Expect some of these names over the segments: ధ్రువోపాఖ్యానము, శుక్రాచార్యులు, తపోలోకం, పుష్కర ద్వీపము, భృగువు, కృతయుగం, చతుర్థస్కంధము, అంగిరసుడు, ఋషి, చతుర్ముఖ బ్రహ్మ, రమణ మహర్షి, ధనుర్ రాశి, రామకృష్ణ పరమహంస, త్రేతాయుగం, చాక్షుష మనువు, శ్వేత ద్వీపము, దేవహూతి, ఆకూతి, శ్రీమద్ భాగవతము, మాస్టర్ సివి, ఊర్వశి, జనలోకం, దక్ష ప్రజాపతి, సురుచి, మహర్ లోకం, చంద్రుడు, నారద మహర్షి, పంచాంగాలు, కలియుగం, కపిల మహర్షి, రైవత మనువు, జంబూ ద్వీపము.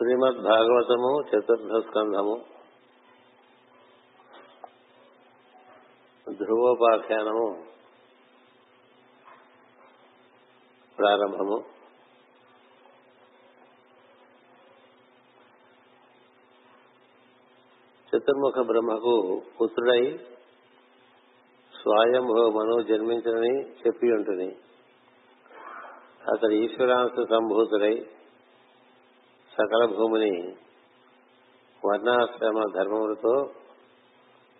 శ్రీమద్ భాగవతము చతుర్థస్కంధము ధ్రువోపాఖ్యానము ప్రారంభము. చతుర్ముఖ బ్రహ్మకు పుత్రుడై స్వయంభోమను జన్మించనని చెప్పి ఉంటుంది. అతడు ఈశ్వరాంశ సంభూతుడై సకల భూమిని వర్ణాశ్రమ ధర్మములతో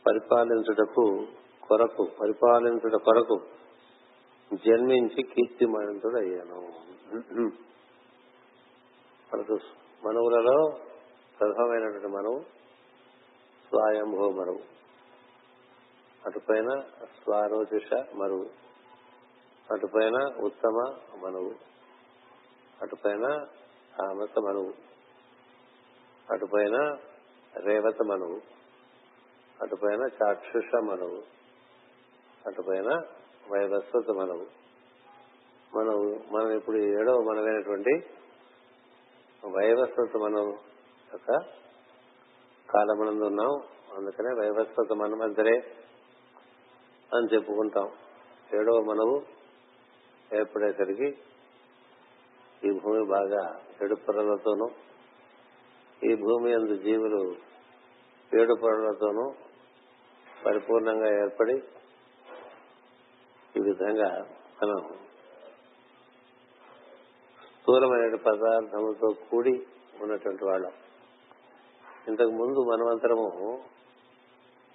పరిపాలించుట కొరకు జన్మించి కీర్తిమంతుడు అయ్యాను. మనకు మనువులలో ప్రథమైనటువంటి మనువు స్వయంభో మనువు, అటుపైన స్వారోచిష మనువు, అటుపైన ఉత్తమ మనువు, అటుపైన ఆమత మనువు, అటుపైన రేవత మనువు, అటుపైన చాక్షుష మనువు, అటుపైన వైవస్వత మనువు. మనం ఇప్పుడు ఏడవ మనవైనటువంటి వైవస్వత మనువు యొక్క కాలమునందు ఉన్నాం. అందుకనే వైవస్వత మనువంతరే అని చెప్పుకుంటాం. ఏడవ మనవు ఏర్పడేసరికి ఈ భూమి బాగా ఏడు పొరలతోనూ, ఈ భూమి అందు జీవులు ఏడు పొరలతోనూ పరిపూర్ణంగా ఏర్పడి ఈ విధంగా మనం స్థూలమైన పదార్థములతో కూడి ఉన్నటువంటి వాళ్ళం. ఇంతకు ముందు మనవంతరము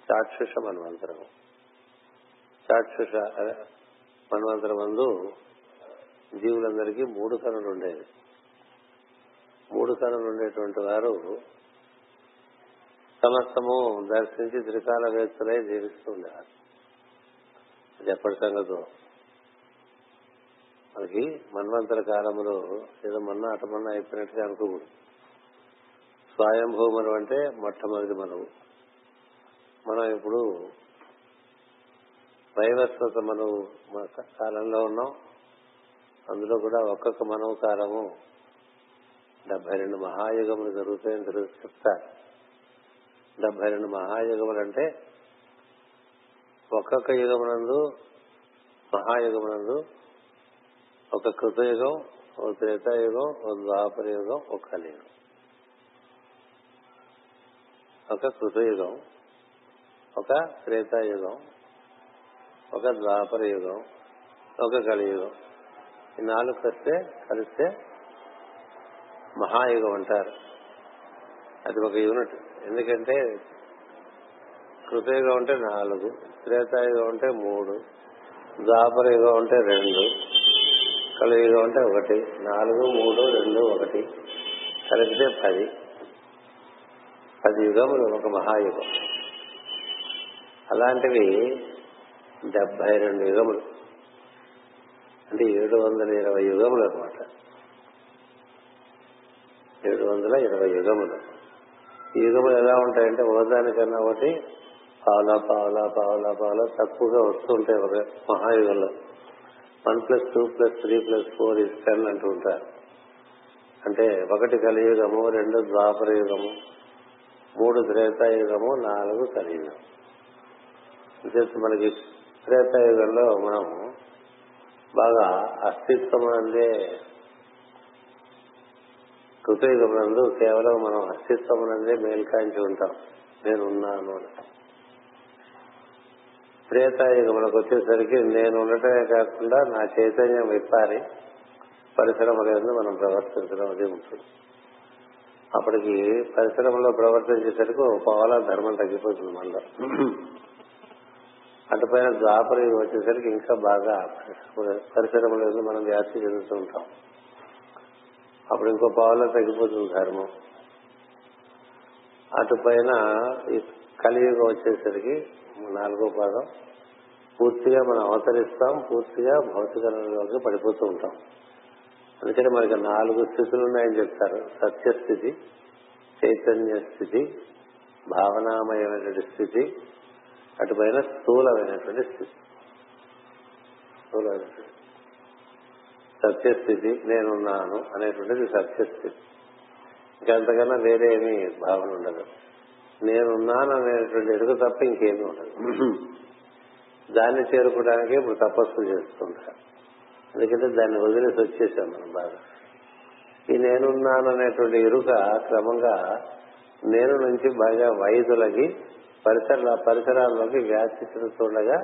చాక్షుష మనవంతరము. చాక్షుష మనవంతరం అందు జీవులందరికీ మూడు కనులు ఉండేవి. మూడు కనులు ఉండేటువంటి వారు సమస్తము దర్శించి త్రికాల వేత్తులై జీవిస్తూ ఉండేవారు. అది ఎప్పటి సంగతో మనకి మన్వంతర కాలంలో ఏదో మొన్న అటమన్న అయిపోయినట్టుగా అనుకోకూడదు. స్వయంభూ మనవు అంటే మొట్టమొదటి మనవు. మనం ఇప్పుడు వైవస్వత మనవు కాలంలో ఉన్నాం. అందులో కూడా ఒక్కొక్క మనవు కాలము 72 మహాయుగములు జరుగుతాయని చెప్తారు. 72 మహాయుగములు అంటే ఒక్కొక్క యుగమునందు మహాయుగమునందు ఒక కృతయుగం, ఒక త్రేతాయుగం, ఒక ద్వాపర యుగం, ఒక కలియుగం. ఒక కృతయుగం, ఒక త్రేతాయుగం, ఒక ద్వాపర యుగం, ఒక కలియుగం. ఈ నాలుగు కలిస్తే మహాయుగం అంటారు. అది ఒక యూనిట్. ఎందుకంటే కృతయుగం అంటే 4, త్రేతాయుగం అంటే 3, ద్వాపరయుగం అంటే 2, కలియుగం అంటే 1. 4, 3, 2, 1 కలిపితే 10. 10 యుగములు ఒక మహాయుగం. అలాంటివి 72 యుగములు అంటే 720 యుగములు అనమాట. 720 యుగములు. ఈ యుగములు ఎలా ఉంటాయంటే ఒకదానికన్నా ఒకటి పావులా పావులా పావులా పావులా తక్కువగా వస్తుంటాయి. ఒక మహాయుగంలో 1+2+3+4=10 అంటూ ఉంటారు. అంటే 1 కలియుగము, 2 ద్వాపర యుగము, 3 త్రేతాయుగము, 4 కలియుగం. మనకి త్రేతాయుగంలో మనం బాగా అస్తిత్వం అందే కృతయుగమునందు కేవలం మనం అస్తిత్వమునందే మేల్కాంచి ఉంటాం. నేనున్నాను అని. త్రేతాయుగములకు వచ్చేసరికి నేను ఉండటమే కాకుండా నా చైతన్యం విప్పారి పరిశ్రమలందు మనం ప్రవర్తించడం అది ఉంటుంది. అప్పటికి పరిశ్రమలో ప్రవర్తించేసరికి ఒక పావుల ధర్మం తగ్గిపోతుంది మనలో. అటుపైన ద్వాపర యుగం వచ్చేసరికి ఇంకా బాగా పరిశ్రమలందు మనం వ్యాప్తి చెందుతూ ఉంటాం. అప్పుడు ఇంకో పావులో తగ్గిపోతుంది ధర్మం. అటుపైన ఈ కలియుగం వచ్చేసరికి 4వ పాదం పూర్తిగా మనం అవతరిస్తాం. పూర్తిగా భౌతికలోకి పడిపోతూ ఉంటాం. అందుకని మనకి 4 స్థితులు ఉన్నాయని చెప్తారు. సత్యస్థితి, చైతన్య స్థితి, భావనామయమైనటువంటి స్థితి, అటుపైన స్థూలమైనటువంటి స్థితి. స్థూలమైనటువంటి సత్యస్థితి, నేనున్నాను అనేటువంటిది సత్యస్థితి. ఇంకంతకన్నా వేరే ఏమి భావన ఉండదు. నేనున్నాననేటువంటి ఎరుగు తప్ప ఇంకేమీ ఉండదు. దాన్ని చేరుకోవడానికి ఇప్పుడు తపస్సు చేస్తుంటారు. ఎందుకంటే దాన్ని వదిలేసి వచ్చేసాం మనం బాగా. ఈ నేనున్నాననేటువంటి ఎరుక క్రమంగా నేను నుంచి బాగా వైదొలగి పరిసరాల్లోకి వ్యాప్తి చెందుతుండగా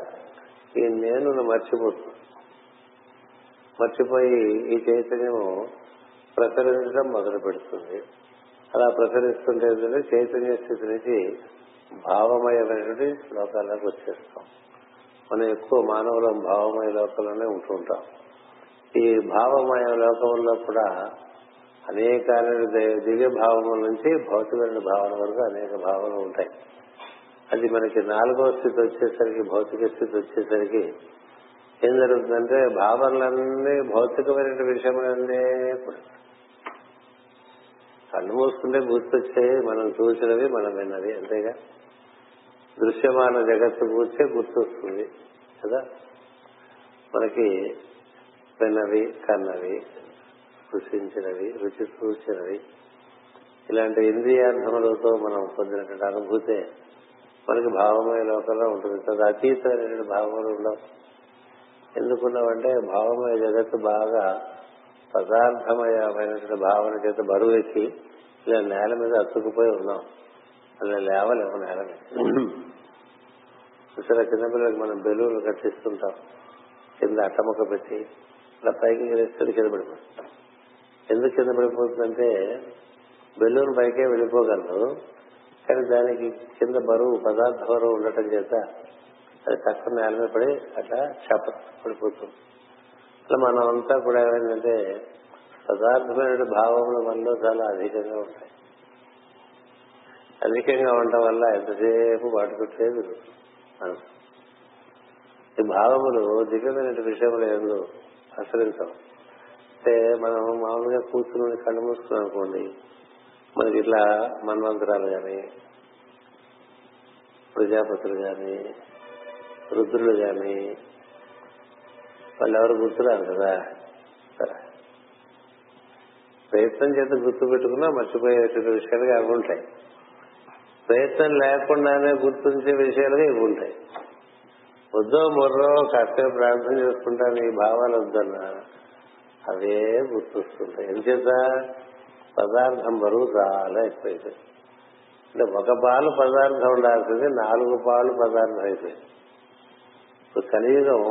ఈ నేను మర్చిపోతుంది. మర్చిపోయి ఈ చైతన్యము ప్రసరించడం మొదలు పెడుతుంది. అలా ప్రసరిస్తుంటే చైతన్య స్థితి నుంచి భావమయమైనటువంటి లోకాలకు వచ్చేస్తాం. మనం ఎక్కువ మానవులం భావమయ లోకంలోనే ఉంటుంటాం. ఈ భావమయ లోకంలో కూడా అనేక దివ్య భావముల నుంచి భౌతికమైన భావన వరకు అనేక భావనలు ఉంటాయి. అది మనకి నాలుగో స్థితి వచ్చేసరికి, భౌతిక స్థితి వచ్చేసరికి ఏం జరుగుతుందంటే భావనలన్నీ భౌతికమైన విషయములన్నీ కూడా కళ్ళు మూసుకుంటే గుర్తొచ్చాయి. మనం చూసినవి, మనం విన్నది, అంతేగా. దృశ్యమాన జగత్తు కూర్చే గుర్తొస్తుంది కదా మనకి. విన్నవి, కన్నవి, స్పృశించినవి, రుచి చూసినవి, ఇలాంటి ఇంద్రియార్థములతో మనం పొందినటువంటి అనుభూతే మనకి భావమయ లోకంలో ఉంటుంది కదా. అతీతమైన భావములు ఉండవు. ఎందుకున్నామంటే భావమయ జగత్తు బాగా పదార్థమయమైనటువంటి భావన చేత బరువు ఎక్కి ఇలా నేల మీద అతుక్కుపోయి ఉన్నాం. అలా లేవలేము నేల మీద. ఇసరా చిన్నపిల్లలకి మనం బెలూన్లు కట్టిస్తుంటాం, కింద అట్టముక్క పెట్టి ఇలా పైకి వేస్తే కింద పడిపోతాం. ఎందుకు కింద పడిపోతుందంటే బెలూన్ పైకే వెళ్ళిపోగలరు, కానీ దానికి కింద బరువు పదార్థ బరువు ఉండటం చేత అది తక్కువ నేల మీద పడి అట్లా చప పడిపోతుంది. అట్లా మనం అంతా కూడా ఏమైందంటే పదార్థమైన భావముల మనలో చాలా అధికంగా ఉంటాయి. అధికంగా ఉండటం వల్ల ఎంతసేపు వాడుకుంటలేదు మనం. ఈ భావములు దివ్యమైన విషయంలో ఎందు ఆశ్రయించాం అంటే మనం మామూలుగా కూర్చుని కళ్ళు మూసుకున్నాం అనుకోండి, మనకి ఇట్లా మన్వంతరాలు కానీ, ప్రజాపతులు కానీ, రుద్రులు కానీ వాళ్ళు ఎవరు గుర్తురారు కదా. ప్రయత్నం చేత గుర్తు పెట్టుకున్నా మర్చిపోయేటువంటి విషయాలుగా అవి ఉంటాయి. ప్రయత్నం లేకుండానే గుర్తుంచే విషయాలుగా ఇవి ఉంటాయి. వద్దో మొర్రో కాస్త ప్రార్థన చేసుకుంటాను ఈ భావాలు వద్దన్నా అవే గుర్తొస్తుంటాయి. ఎందుచేత పదార్థం బరువు చాలా ఎక్కువైతే, అంటే ఒక పాలు పదార్థం ఉండాల్సింది 4 పాలు పదార్థం అయితే. ఇప్పుడు కలియుగం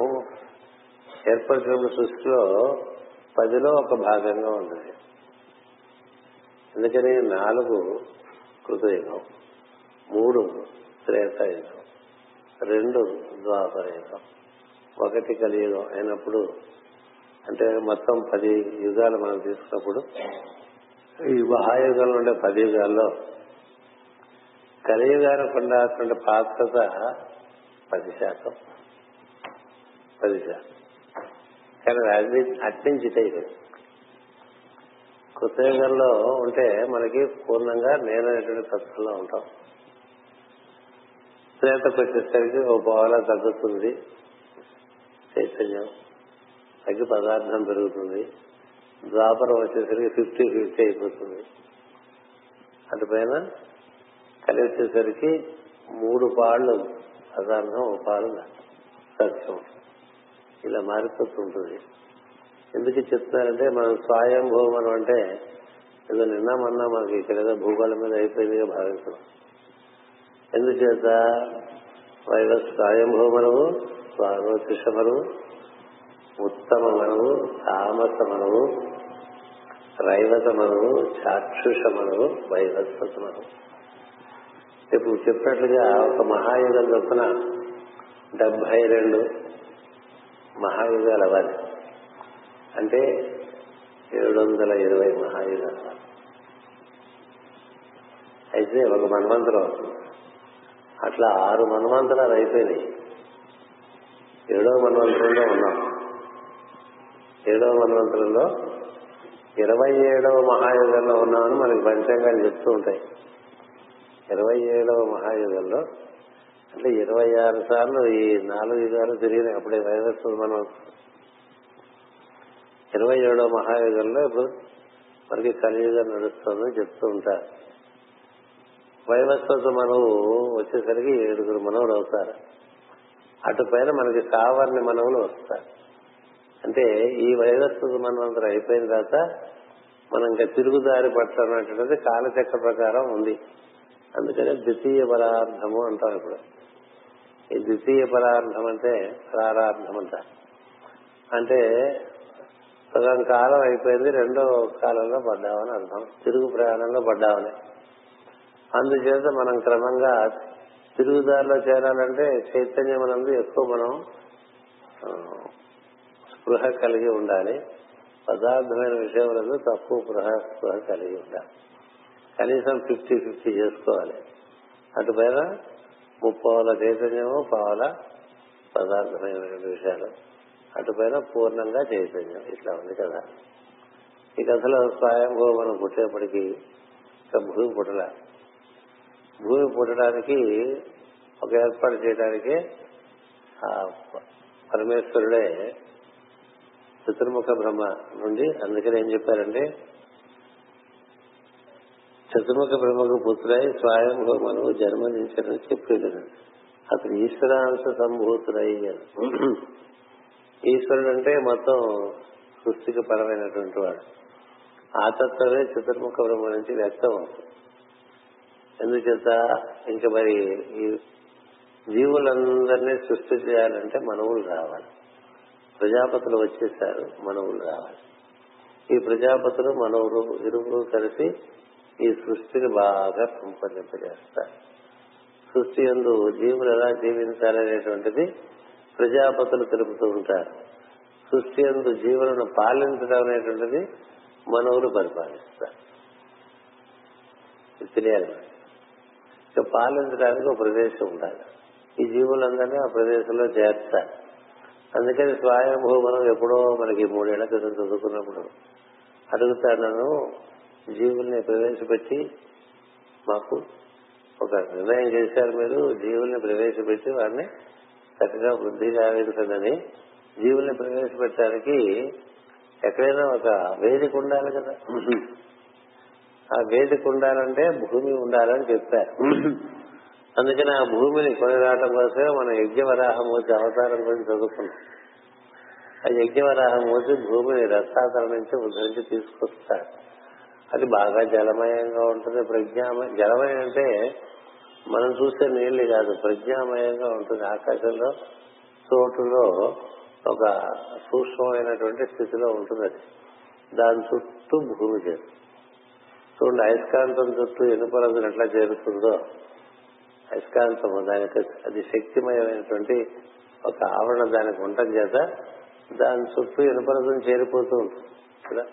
ఏర్పడిన సృష్టిలో 10లో ఒక భాగంగా ఉంటుంది. అందుకని 4 కృతయుగం, 3 త్రేతాయుగం, 2 ద్వాపర యుగం, 1 కలియుగం అయినప్పుడు, అంటే మొత్తం 10 యుగాలు మనం తీసుకున్నప్పుడు ఈ మహాయుగంలో ఉండే 10 యుగాల్లో కలియుగానికి ఉండాల్సిన పాత్రత 10%. కానీ అది అట్టించిటైంది. కృతయుగంలో ఉంటే మనకి పూర్ణంగా నేనైనటువంటి తత్వంలో ఉంటాం. శ్వేత పెట్టేసరికి ఓ భావన తగ్గుతుంది, చైతన్యం తగ్గి పదార్థం పెరుగుతుంది. ద్వాపరం వచ్చేసరికి 50-50 అయిపోతుంది. అటుపైన కలి వచ్చేసరికి 3 పాళ్ళు పదార్థం, 1 పాలు సత్యం, ఇలా మారిపోతుంటుంది. ఎందుకు చెప్తున్నారంటే మనం స్వయంభోమను అంటే ఏదో నిన్నామన్నా మనకి ఇక్కడ ఏదో భూగోళం మీద అయిపోయిందిగా భావిస్తున్నాం. ఎందుచేత స్వయంభవ మనువు, స్వారోత్కృష్ట మనువు, ఉత్తమ మనువు, తామస మనువు, రైవత మనువు, చాక్షుష మనువు, వైవస్వత మనువు. ఇప్పుడు చెప్పినట్లుగా ఒక మహాయుగం చొప్పున 72 మహాయుగాలు అవ్వాలి. అంటే 720 మహాయుగాలు అయితే ఒక మన్వంతరం అవుతుంది. అట్లా 6 మన్వంతరాలు అయిపోయినాయి. 7వ మన్వంతరంలో ఉన్నాం. 7వ మన్వంతరంలో 27వ మహాయుగంలో ఉన్నామని మనకి పంచాంగాలు చెప్తూ ఉంటాయి. 27వ మహాయుగంలో అంటే 26 సార్లు ఈ 4 యుగాలు తిరిగినాయి. అప్పుడే వైవస్వత మనం 27వ మహాయుగంలో ఇప్పుడు మనకి కలియుగం నడుస్తుందని చెప్తూ ఉంటారు. వైవస్వత మనువు వచ్చేసరికి 7 మనవులు అవుతారు. అటు పైన మనకి సావర్ణ మనవులు వస్తారు. అంటే ఈ వైవస్వత మనువు అంతా అయిపోయిన తర్వాత మనం ఇంకా తిరుగుదారి పట్టడం అనేటువంటిది కాలచక్ర ప్రకారం ఉంది. అందుకనే ద్వితీయ పరార్థము అంటాం. ఇప్పుడు ఈ ద్వితీయ పరార్థం అంటే ప్రారార్థం అంటారు. అంటే సగం కాలం అయిపోయింది, రెండో కాలంలో పడ్డామని అర్థం, తిరుగు ప్రయాణంలో పడ్డామని. అందుచేత మనం క్రమంగా తిరుగుదారిలో చేరాలంటే చైతన్యం అనేది ఎక్కువ మనం స్పృహ కలిగి ఉండాలి. పదార్థమైన విషయంలో తక్కువ స్పృహ కలిగి ఉండాలి. కనీసం 50-50 చేసుకోవాలి. అటుపైన 3/4 చైతన్యము, 1/4 పదార్థమైన విషయాలు, అటుపైన పూర్ణంగా చైతన్యం. ఇట్లా ఉంది కదా ఈ కథలో. స్వయంభోమను పుట్టేప్పటికీ ఇక భూమి పుట్టల. భూమి పుట్టడానికి ఒక ఏర్పాటు చేయడానికి ఆ పరమేశ్వరుడే చతుర్ముఖ బ్రహ్మ నుండి. అందుకని ఏం చెప్పారంటే చతుర్ముఖ బ్రహ్మకు పుత్రుడై స్వయంభవ మనువు జన్మనించని చెప్పాడు. అతను ఈశ్వరాంశ సంభూతుడై. ఈశ్వరుడు అంటే మొత్తం సృష్టికి పరమైనటువంటి వాడు. ఆ తత్వమే చతుర్ముఖ బ్రహ్మ నుంచి వ్యక్తం అవుతుంది. ఎందుచేత ఇంకా మరి ఈ జీవులందరినీ సృష్టి చేయాలంటే మనువులు రావాలి. ప్రజాపతులు వచ్చేసారు, మనువులు రావాలి. ఈ ప్రజాపతులు మనువులు ఇరువురు కలిసి ఈ సృష్టిని బాగా పెంపొందింపజేస్తారు. సృష్టి యందు జీవులు ఎలా జీవించాలనేటువంటిది ప్రజాపతులు తెలుపుతూ ఉంటారు. సృష్టి యందు జీవులను పాలించడం అనేటువంటిది మనువులు పరిపాలిస్తారు. తెలియాలి. ఇక పాలించడానికి ఒక ప్రదేశం ఉండాలి. ఈ జీవులందరినీ ఆ ప్రదేశంలో చేర్చాలి. అందుకని స్వయంభూమను ఎప్పుడో మనకి 3 ఏళ్ల క్రితం చదువుకున్నప్పుడు అడుగుతాను, జీవుల్ని ప్రవేశపెట్టి మాకు ఒక నిర్ణయం చేశారు మీరు, జీవుల్ని ప్రవేశపెట్టి వారిని చక్కగా వృద్ధి కావించదని. జీవుల్ని ప్రవేశపెట్టడానికి ఎక్కడైనా ఒక వేదిక ఉండాలి కదా. ఆ వేదిక ఉండాలంటే భూమి ఉండాలని చెప్పారు. అందుకని ఆ భూమిని కొనిరావడం కోసమే మనం యజ్ఞవరాహం వచ్చి అవతారం గురించి చదువుకున్నాం. ఆ యజ్ఞవరాహం వచ్చి భూమిని రసాతల నుంచి ఉద్ధరించి తీసుకొస్తారు. అది బాగా జలమయంగా ఉంటుంది. ప్రజ్ఞామయం. జలమయం అంటే మనం చూసే నీళ్లు కాదు, ప్రజ్ఞామయంగా ఉంటుంది. ఆకాశంలో చోటులో ఒక సూక్ష్మమైనటువంటి స్థితిలో ఉంటుంది. అది దాని చుట్టూ భూమి చేస్తుంది. చూడండి, అయస్కాంతం చుట్టూ ఎనుపరంజులు ఎట్లా చేరుతుందో, అయస్కాంతం దానికి అది శక్తిమయమైనటువంటి ఒక ఆవరణ దానికి ఉండటం చేత దాని చుట్టూ ఎనుపరంజులు చేరిపోతూ ఉంటుంది కదా.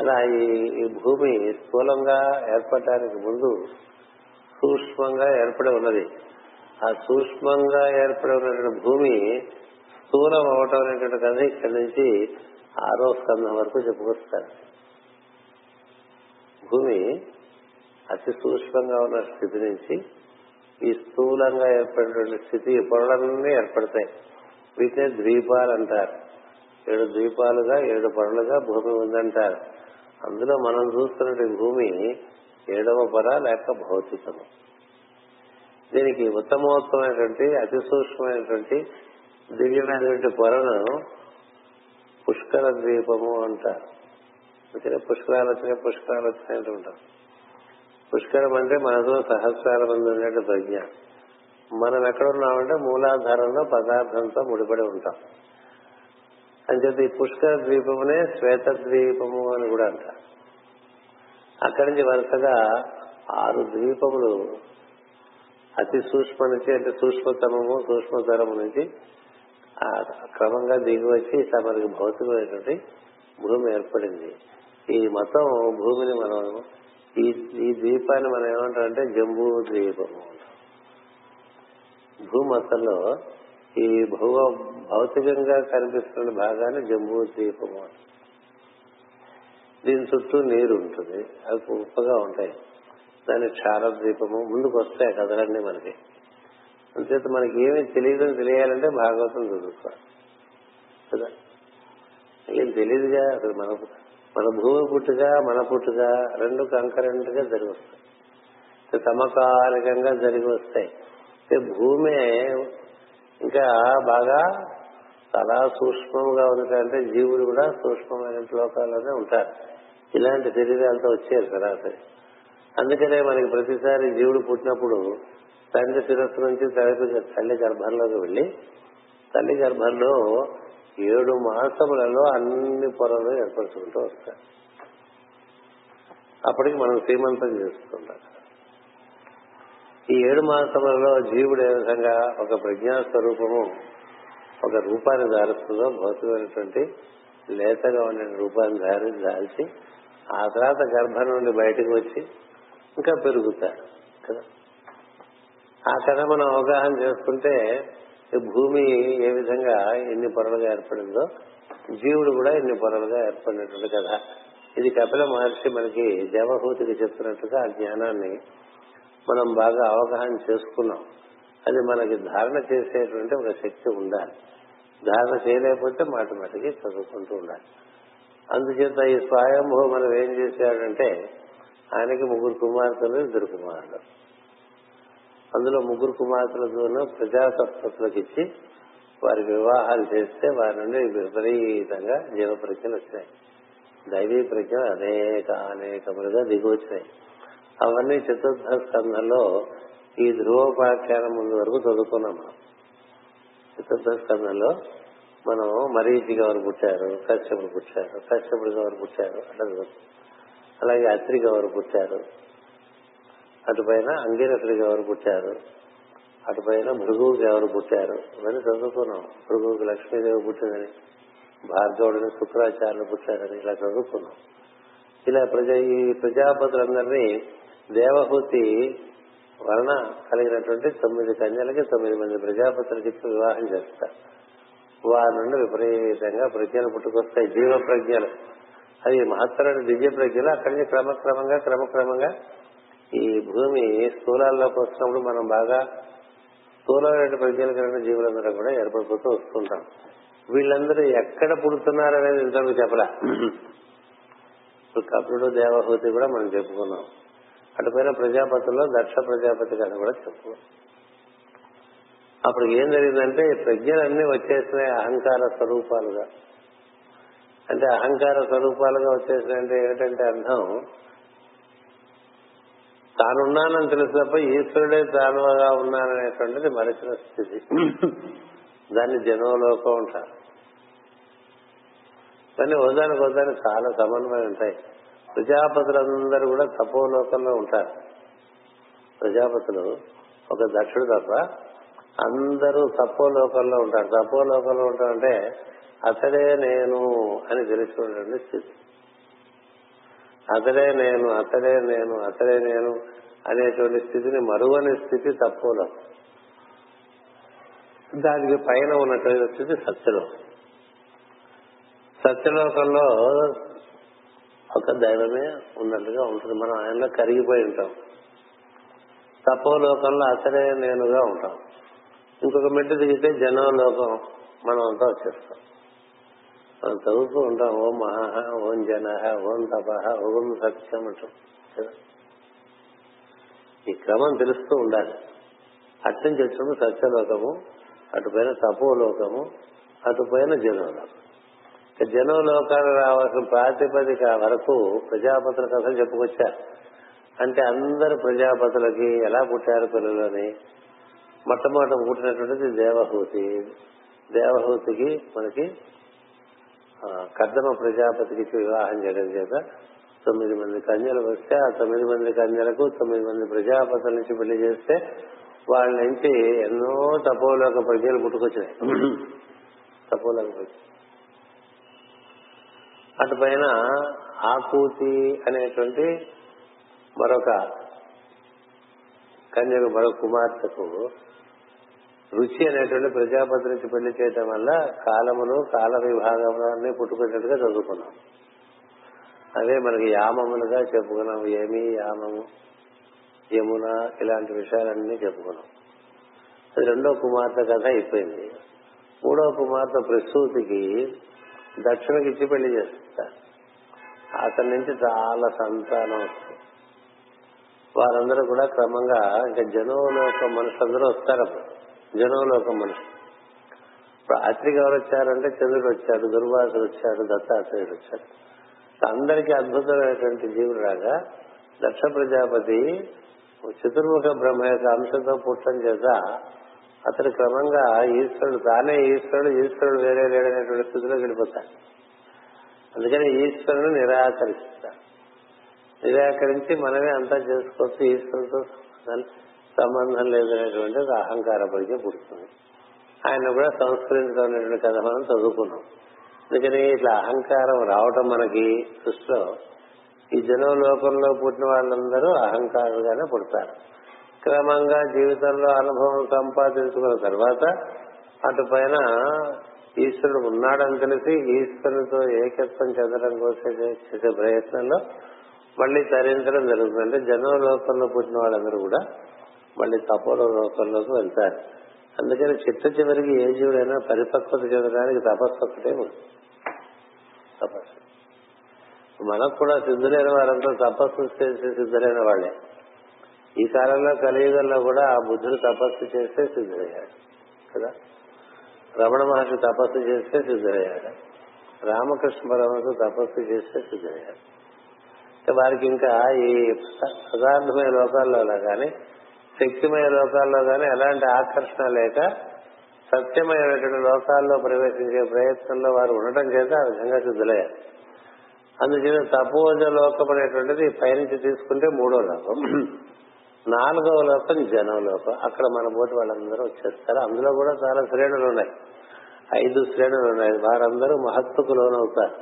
అలా ఈ భూమి స్థూలంగా ఏర్పడటానికి ముందు సూక్ష్మంగా ఏర్పడి ఉన్నది. ఆ సూక్ష్మంగా ఏర్పడి ఉన్నటువంటి భూమి స్థూలం అవటం అనేటువంటి కథ ఇక్కడి నుంచి 6వ స్కంధం వరకు చెప్పుకొస్తారు. భూమి అతి సూక్ష్మంగా ఉన్న స్థితి నుంచి ఈ స్థూలంగా ఏర్పడినటువంటి స్థితి పొరలన్నీ ఏర్పడతాయి. వీటినే ద్వీపాలు అంటారు. 7 ద్వీపాలుగా 7 పొరలుగా భూమి ఉందంటారు. అందులో మనం చూస్తున్న భూమి 7వ పొర లేక భౌతికము. దీనికి ఉత్తమోత్తమైనటువంటి అతి సూక్ష్మమైనటువంటి దివ్యమైనటువంటి పొరను పుష్కర ద్వీపము అంటారు. అందుకనే పుష్కరాలు వచ్చినట్టు ఉంటాం. పుష్కరం అంటే మనసులో సహస్రాల మంది ఉన్నట్టు ప్రజ్ఞ. మనం ఎక్కడున్నామంటే మూలాధారంలో పదార్థంతో ముడిపడి ఉంటాం. అంచేత ఈ పుష్కర ద్వీపమునే శ్వేత ద్వీపము అని కూడా అంటారు. అక్కడి నుంచి వరుసగా 6 ద్వీపములు అతి సూక్ష్మ నుంచి, అంటే సూక్ష్మతమము, సూక్ష్మతరము నుంచి క్రమంగా దిగి వచ్చి మనకి భౌతికమైనటువంటి భూమి ఏర్పడింది. ఈ మొత్తం భూమిని మనం ఈ ద్వీపాన్ని మనం ఏమంటామంటే జంబూ ద్వీపము. భూమొత్తంలో ఈ భౌతికంగా కనిపిస్తున్న భాగాన్ని జంబూ ద్వీపము. దీని చుట్టూ నీరు ఉంటుంది, అవి ఉప్పగా ఉంటాయి. దాని క్షార ద్వీపము. ముందుకు వస్తాయి కథలన్నీ మనకి. అంతేత మనకి ఏమి తెలియదు. తెలియాలంటే భాగవతం చదువుకోవాలి కదా. ఏం తెలియదుగా. అసలు మనకు మన భూమి పుట్టుక మన పుట్టుక రెండు కంకరెంట్ గా జరిగి వస్తాయి, సమకాలికంగా జరిగి వస్తాయి. భూమి ఇంకా బాగా చాలా సూక్ష్మంగా ఉన్నదంటే జీవులు కూడా సూక్ష్మమైన లోకాల్లోనే ఉంటారు. ఇలాంటి శరీరాలతో వచ్చారు సరాసరి. అందుకనే మనకి ప్రతిసారి జీవుడు పుట్టినప్పుడు తండ్రి శిరస్సు నుంచి తల్లి గర్భంలోకి వెళ్లి తల్లి గర్భంలో 7 మాసములలో అన్ని పొరలు ఏర్పరచుకుంటూ వస్తారు. అప్పటికి మనం శ్రీమంతం చేసుకుంటాం. ఈ 7 మాసములలో జీవుడు ఏ విధంగా ఒక ప్రజ్ఞాస్వరూపము ఒక రూపాన్ని ధారుస్తుందో, భౌతికమైనటువంటి లేతగా ఉండే రూపాన్ని దాల్చి ఆ తర్వాత గర్భం నుండి బయటకు వచ్చి ఇంకా పెరుగుతారు కదా. ఆ కథ మనం అవగాహన చేసుకుంటే భూమి ఏ విధంగా ఎన్ని పొరలుగా ఏర్పడిందో జీవుడు కూడా ఎన్ని పొరలుగా ఏర్పడినట్టు కదా. ఇది కపిల మహర్షి మనకి దేవహూతికి చెప్తున్నట్టుగా ఆ జ్ఞానాన్ని మనం బాగా అవగాహన చేసుకున్నాం. అది మనకి ధారణ చేసేటువంటి ఒక శక్తి ఉండాలి. ధారణ చేయలేకపోతే మాట మాటికి చదువుకుంటూ ఉండాలి. అందుచేత ఈ స్వయంభోమను ఏం చేశాడంటే, ఆయనకి 3 కుమార్తెలు 2 కుమారులు. అందులో 3 కుమార్తెలతోనూ ప్రజాసత్తులకు ఇచ్చి వారి వివాహాలు చేస్తే వారి నుండి విపరీతంగా జీవ ప్రజ్ఞలు వచ్చినాయి. దైవీ ప్రజ్ఞలు అనేకములుగా దిగువచ్చినాయి. అవన్నీ చతుర్థస్కంధంలో ఈ ధ్రువోపాఖ్యానం ముందు వరకు చదువుకున్నాం. చతుర్థస్కంధంలో మనం మరీచిగా వారు పుట్టారు, కశ్యపుడుగా వారు పుట్టారు, అలాగే అత్రిగా వారు పుట్టారు, అటుపైన అంగిరసుడిగా ఎవరు పుట్టారు, అటుపైన భృగువుకి ఎవరు పుట్టారు ఇవన్నీ చదువుకున్నాం. భృగువుకి లక్ష్మీదేవి పుట్టిందని, భార్గవుడిని శుక్రాచార్యులు పుట్టారని ఇలా చదువుకున్నాం. ఇలా ఈ ప్రజాపతులందరినీ దేవహూతి వలన కలిగినటువంటి 9 కన్యలకి 9 మంది ప్రజాపతులకి వివాహం చేస్తారు. వారి నుండి విపరీతంగా ప్రజ్ఞలు పుట్టుకొస్తాయి, జీవ ప్రజ్ఞలు. అది మహత్తరమైన దివ్య ప్రజ్ఞలు. అక్కడికి క్రమక్రమంగా ఈ భూమి స్థూలాల్లోకి వస్తున్నప్పుడు మనం బాగా స్థూలమైన ప్రజ్ఞల జీవులందరూ కూడా ఏర్పడిపోతూ వస్తుంటాం. వీళ్ళందరూ ఎక్కడ పుడుతున్నారనేది ఇంతకు చెప్పలే. ఇప్పుడు కృతయుగ దేవహూతి కూడా మనం చెప్పుకున్నాం. అటుపైన ప్రజాపతుల్లో దక్ష ప్రజాపతి కథ కూడా చెప్పుకున్నాం. అప్పుడు ఏం జరిగిందంటే ప్రజ్ఞలన్నీ వచ్చేసినాయి అహంకార స్వరూపాలుగా. అంటే అహంకార స్వరూపాలుగా వచ్చేసినాయంటే ఏమిటంటే అర్థం, తానున్నానని తెలుసు తప్ప ఈశ్వరుడే తానుగా ఉన్నాననేటువంటిది మరచిన స్థితి. దాన్ని జనలోకం ఉంటారు. కానీ ఒకదానికి చాలా సమన్వయం ఉంటాయి. ప్రజాపతులందరూ కూడా తపోలోకంలో ఉంటారు. ప్రజాపతులు ఒక దక్షుడు తప్ప అందరూ తపోలోకంలో ఉంటారు. తపోలోకంలో ఉంటారంటే అతడే నేను అని తెలుసుకునేటువంటి స్థితి. అతడే నేను అనేటువంటి స్థితిని మరువని స్థితి తప్పోలో. దానికి పైన ఉన్నటువంటి స్థితి సత్యలోకం. సత్యలోకంలో ఒక దైవమే ఉన్నట్లుగా ఉంటుంది. మనం ఆయనలో కరిగిపోయి ఉంటాం. తపోలోకంలో అతడే నేనుగా ఉంటాం. ఇంకొక మెట్టు దిగితే జనలోకం మనం అంతా వచ్చేస్తాం. మనం చదువుతూ ఉంటాం ఓం మహా ఓం జన ఓం తప ఓం సత్యం అంటాం. ఈ క్రమం తెలుస్తూ ఉండాలి. అట్నుంచి వచ్చినప్పుడు సత్యలోకము, అటుపైన తపోలోకము, అటుపైన జనలోకం. జనలోకాలు రావాల్సిన ప్రాతిపదిక వరకు ప్రజాపతుల కథలు చెప్పుకొచ్చారు. అంటే అందరు ప్రజాపతులకి ఎలా పుట్టారు పిల్లలని మొట్టమొదట పుట్టినటువంటిది దేవహూతి. దేవహూతికి మనకి కర్దమ ప్రజాపతికి వివాహం చేయడం చేత 9 మంది కన్యలు వస్తే ఆ 9 మంది కన్యలకు 9 మంది ప్రజాపతుల నుంచి పెళ్లి చేస్తే వాళ్ళ నుంచి ఎన్నో తపోలోక ప్రజలు పుట్టుకొచ్చినాయి. తపోలోక ప్రజలు అటుపైన ఆకూతి అనేటువంటి మరొక కుమార్తెకు రుచి అనేటువంటి ప్రజాపతి నుంచి పెళ్లి చేయడం వల్ల కాల విభాగంలో పుట్టుకున్నట్టుగా చదువుకున్నాం. అదే మనకి యామములుగా చెప్పుకున్నాం. ఏమి యామము, యమున ఇలాంటి విషయాలన్నీ చెప్పుకున్నాం. అది 2వ కుమార్తె కథ అయిపోయింది. 3వ కుమార్తె ప్రసూతికి దక్షిణకి ఇచ్చి పెళ్లి చేస్తారు. అతని నుంచి చాలా సంతానం వస్తుంది. వారందరూ కూడా క్రమంగా ఇంకా జనలోకం మనుషులందరూ వస్తారు. అప్పుడు జనలోకం మనుషులు రాత్రికి ఎవరు వచ్చారంటే చంద్రుడు వచ్చాడు, దుర్వాసుడు వచ్చాడు, దత్తాత్రేయుడు వచ్చాడు. అందరికీ అద్భుతమైనటువంటి జీవుడు రాగా దక్ష ప్రజాపతి చతుర్ముఖ బ్రహ్మ యొక్క అంశంతో పుట్టడం చేత అతడు క్రమంగా ఈశ్వరుడు తానే ఈశ్వరుడు వేరే లేడనేటువంటి స్థితిలోకి వెళ్ళిపోతాడు. అందుకని ఈశ్వరుని నిరాకరిస్తాడు. నిరాకరించి మనమే అంతా చేసుకోవచ్చు, ఈశ్వరుడితో సంబంధం లేదనేటువంటి అహంకార పరిచయం పుడుతుంది. ఆయన కూడా సంస్కరించడం కథ మనం చదువుకున్నాం. అందుకని ఇట్లా అహంకారం రావటం మనకి సృష్టిలో ఈ జనం లోకంలో పుట్టిన వాళ్ళందరూ అహంకారులుగానే పుడతారు. క్రమంగా జీవితంలో అనుభవం సంపాదించుకున్న తర్వాత అటు పైన ఈశ్వరుడు ఉన్నాడని తెలిసి ఈశ్వరుడితో ఏకత్వం చెందడం కోసం చేసే ప్రయత్నంలో మళ్లీ తరించడం జరుగుతుంది. అంటే జనం లోకంలో పుట్టిన వాళ్ళందరూ కూడా మళ్లీ తపోలో లోకంలోకి వెళ్తారు. అందుకని చిట్ట చివరికి ఏ జీవుడైనా పరిపక్వత చెందడానికి తపస్సు ఒకటే ఉంది. తపస్సు మనకు కూడా సిద్ధులైన వారంతా తపస్సు చేసి సిద్ధులైన వాళ్లే. ఈ కాలంలో కలియుగంలో కూడా ఆ బుద్ధుడు తపస్సు చేస్తే సిద్ధులయ్యాడు కదా, రమణ మహర్షి తపస్సు చేస్తే సిద్ధులయ్యాడు, రామకృష్ణ పరమహంస తపస్సు చేస్తే సిద్ధులయ్యాడు. వారికి ఇంకా ఈ సాధారణమైన లోకాల్లో కానీ శక్తిమయ లోకాల్లో కానీ ఎలాంటి ఆకర్షణ లేక సత్యమైనటువంటి లోకాల్లో ప్రవేశించే ప్రయత్నంలో వారు ఉండటం చేత ఆ విధంగా సిద్ధులయ్యారు. అందుచేత తపోజ లోకం అనేటువంటిది పైనుంచి తీసుకుంటే మూడో లోకం. నాలుగవ లోకం జనలోకం. అక్కడ మన బోటి వాళ్ళందరూ వచ్చేస్తారు. అందులో కూడా చాలా శ్రేణులు ఉన్నాయి, 5 శ్రేణులు ఉన్నాయి. వారందరూ మహత్తుకు లోనవుతారు.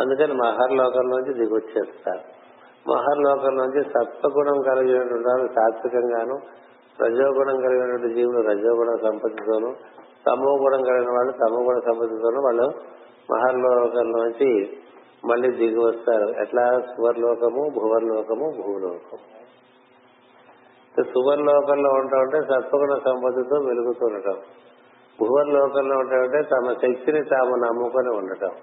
అందుకని మహర్ లోకం నుంచి దిగొచ్చేస్తారు. మహర్ లోకం నుంచి సత్వగుణం కలిగినటువంటి వారు సాత్వికంగాను, రజోగుణం కలిగినటువంటి జీవులు రజోగుణ సంపత్తితోనూ, తమో గుణం కలిగిన వాళ్ళు తమో గుణ సంపత్తితోనూ వాళ్ళు మహర్ లోకం నుంచి మళ్లీ దిగి వస్తారు. ఎట్లా? సువర్లోకము, భువర్లోకము, భూలోకము. సువర్లోకంలో ఉంటామంటే సత్వగుణ సంపత్తితో వెలుగుతూ ఉండటం, భువర్లోకంలో ఉంటామంటే తమ శక్తిని తాము నమ్ముకొని ఉండటం,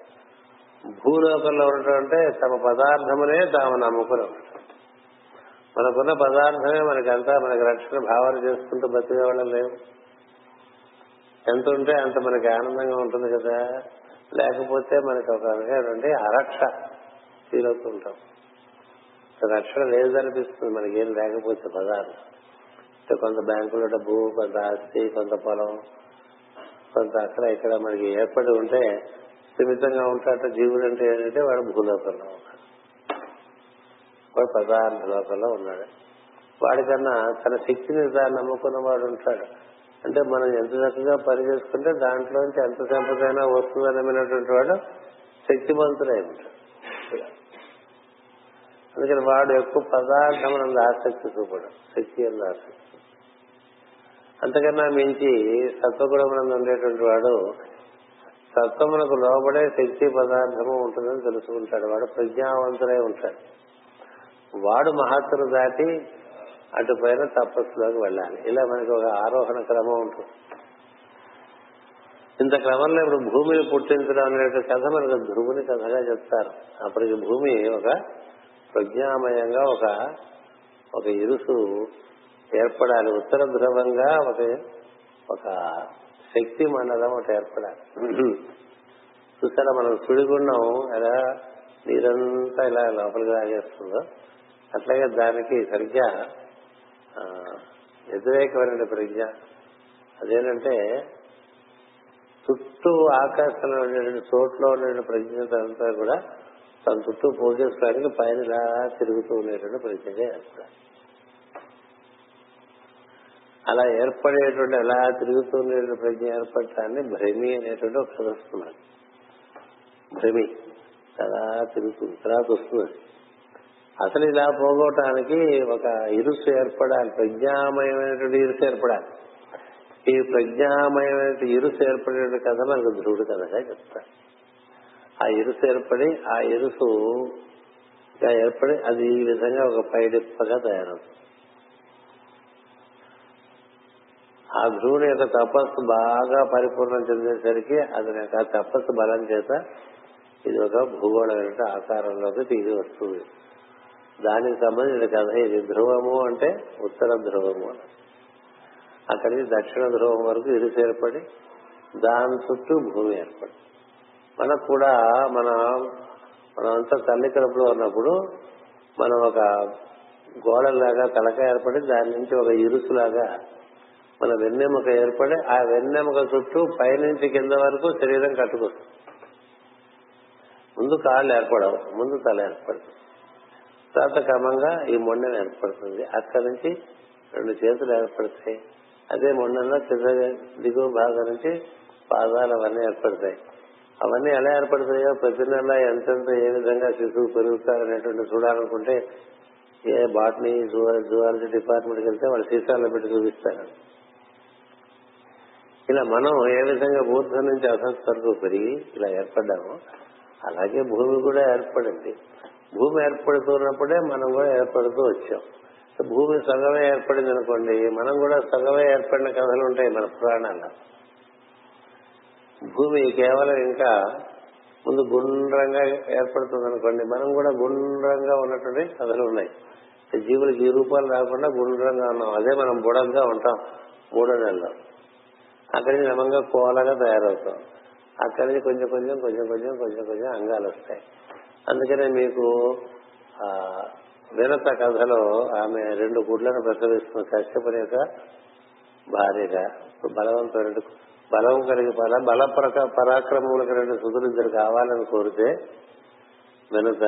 భూలోకంలో ఉండటం అంటే తమ పదార్థమునే తాము నమ్ముకొని ఉండటం. మనకున్న పదార్థమే మనకంతా మనకి రక్షణ భావన చేసుకుంటూ బతికేవాళ్ళం లేవు. ఎంత ఉంటే అంత మనకి ఆనందంగా ఉంటుంది కదా, లేకపోతే మనకి ఒక రకమైనటువంటి అరక్ష ఫీల్ అవుతూ ఉంటాం. రక్షణ లేదనిపిస్తుంది మనకేం లేకపోతే పదార్థం. కొంత బ్యాంకులో డబ్బు, కొంత ఆస్తి, కొంత పొలం, కొంత అక్కడ ఇక్కడ మనకి ఏర్పడి ఉంటే స్థిమితంగా ఉంటాట. జీవుడు అంటే ఏంటంటే వాడు భూలోకంలో ఉన్నాడు, వాడు పదార్థ లోకంలో ఉన్నాడు. వాడికన్నా తన శక్తిని దాన్ని నమ్ముకున్న వాడు ఉంటాడు. అంటే మనం ఎంత చక్కగా పని చేసుకుంటే దాంట్లోంచి ఎంత సంపదైనా వస్తుందని నమ్మినటువంటి వాడు శక్తిమంతుడై ఉంటాడు. అందుకని వాడు ఎక్కువ పదార్థం ఆసక్తి చూపడం, శక్తి అందు ఆసక్తి. అంతకన్నా మించి సత్వగుణం ఉండేటువంటి వాడు సత్వమునకు లోబడే శక్తి పదార్థము ఉంటుందని తెలుసుకుంటాడు. వాడు ప్రజ్ఞావంతుడై ఉంటాడు. వాడు మహత్తును దాటి అటు పైన తపస్సులోకి వెళ్ళాలి. ఇలా మనకి ఒక ఆరోహణ క్రమం ఉంటుంది. ఇంత క్రమంలో ఇప్పుడు భూమిని పుట్టించడం అనే కథ మనకు ధ్రువుని కథగా చెప్తారు. అప్పటికి భూమి ఒక ప్రజ్ఞామయంగా ఒక ఇరుసు ఏర్పడాలి. ఉత్తర ధ్రువంగా ఒక శక్తి మండలం ఒకటి ఏర్పడాలి. చూసారా మనం సుడిగుండం ఎలా నీరంతా ఇలా లోపలికి రాగేస్తుందో అట్లాగే దానికి సరిగ్గా వ్యతిరేకమైన ప్రజ్ఞ అదేనంటే చుట్టూ ఆకాశంలో ఉండేటువంటి చోట్లో ఉండే ప్రజ్ఞంతా కూడా తన చుట్టూ పోగేసుకోవడానికి పైన ఇలా తిరుగుతూ ఉండేటువంటి ప్రజ్ఞగా ఏర్పడాలి. అలా ఏర్పడేటువంటి అలా తిరుగుతూ ఉండేటువంటి ప్రజ్ఞ ఏర్పడటాన్ని భ్రమి అనేటువంటి ఒక కథ వస్తుంది. భ్రమి అలా తిరుగుతుంది, తర్వాత వస్తుంది. అసలు ఇలా పోగొట్టడానికి ఒక ఇరుసు ఏర్పడాలి, ప్రజ్ఞామయమైనటువంటి ఇరుసు ఏర్పడాలి. ఈ ప్రజ్ఞామయమైన ఇరుసు ఏర్పడే కథ మనకు ధ్రువుడు కథగా చెప్తాడు. ఆ ఇరుసు ఏర్పడి ఆ ఇరుసు ఏర్పడి అది ఈ విధంగా ఒక పైడిప్పగా తయారవుతుంది. ఆ ధ్రువుని యొక్క తపస్సు బాగా పరిపూర్ణం చెందేసరికి అతని యొక్క తపస్సు బలం చేత ఇది ఒక భూగోళమైన ఆకారంలోకి దిగి వస్తుంది. దానికి సంబంధించిన కథ ఇది. ధ్రువము అంటే ఉత్తర ధ్రువము, అక్కడికి దక్షిణ ధ్రువం వరకు ఇరుసు ఏర్పడి దాని చుట్టూ భూమి ఏర్పడి మనకు కూడా మనంతా తల్లి కడుపులో ఉన్నప్పుడు మనం ఒక గోడలాగా తలక ఏర్పడి దాని నుంచి ఒక ఇరుసులాగా మన వెన్నెముక ఏర్పడి ఆ వెన్నెముక చుట్టూ పైనుంచి కింద వరకు శరీరం కట్టుకుంది. ముందు కాళ్ళు ఏర్పడవు, ముందు తల ఏర్పడుతుంది, తర్వాత క్రమంగా ఈ మొండెం ఏర్పడుతుంది, అక్కడి నుంచి రెండు చేతులు ఏర్పడతాయి, అదే మొండంలో కింద దిగువ భాగం నుంచి పాదాలు అవన్నీ ఏర్పడతాయి. అవన్నీ ఎలా ఏర్పడతాయో ప్రతి నెల ఎంతెంత ఏ విధంగా శిశువు పెరుగుతారనేటువంటి చూడాలనుకుంటే ఏ బాటనీ జువాలజీ డిపార్ట్మెంట్కి వెళ్తే వాళ్ళు సీసాల్లో పెట్టి చూపిస్తారు. ఇలా మనం ఏ విధంగా ఊర్ధం నుంచి అసస్ వరకు పెరిగి ఇలా ఏర్పడ్డామో అలాగే భూమి కూడా ఏర్పడింది. భూమి ఏర్పడుతున్నప్పుడే మనం కూడా ఏర్పడుతూ వచ్చాం. భూమి సగమే ఏర్పడింది అనుకోండి, మనం కూడా సగమే ఏర్పడిన కథలు ఉంటాయి మన పురాణాల్లో. భూమి కేవలం ఇంకా ముందు గుండ్రంగా ఏర్పడుతుంది అనుకోండి, మనం కూడా గుండ్రంగా ఉన్నటువంటి కథలు ఉన్నాయి. జీవులకి ఈ రూపాలు రాకుండా గుండ్రంగా ఉన్నాం, అదే మనం బుడంగా ఉంటాం మూడో నెలలో. అక్కడి నుంచి క్రమంగా కోలగా తయారవుతాం, అక్కడి నుంచి కొంచెం కొంచెం కొంచెం కొంచెం కొంచెం కొంచెం అంగాలు వస్తాయి. అందుకనే మీకు వినత కథలో ఆమె 2 గుడ్లను ప్రసవిస్తున్న కశ్యపుని యొక్క భార్యగా బలం కలిగి బల పరాక్రమములకు 2 సుతులు ఇద్దరు కావాలని కోరితే వినత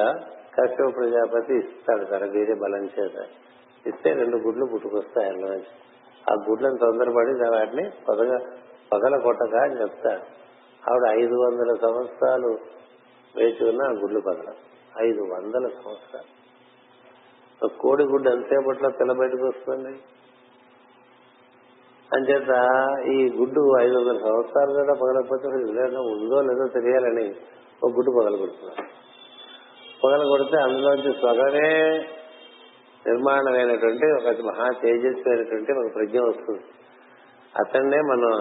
కశ్యప ప్రజాపతి ఇస్తాడు తన వీరే బలం చేత. ఇస్తే 2 గుడ్లు పుట్టుకొస్తాయి అందులో నుంచి. ఆ గుడ్లను తొందరపడి వాటిని పగల కొట్టక అని చెప్తాడు. ఆవిడ 500 సంవత్సరాలు వేచి ఉన్న ఆ గుడ్లు పగల. 500 సంవత్సరాలు కోడి గుడ్డు ఎంతసేపట్లో తెల్ల బయటకు వస్తుంది. అంచేత ఈ గుడ్డు 500 సంవత్సరాలు కూడా పగలకపోతే విధంగా ఉందో లేదో తెలియాలని ఒక గుడ్డు పగలగొడుతున్నారు. పగలగొడితే అందులోంచి స్వగనే నిర్మాణమైనటువంటి ఒక మహా తేజస్వైనటువంటి ఒక ప్రజ్ఞ వస్తుంది. అతన్నే మనం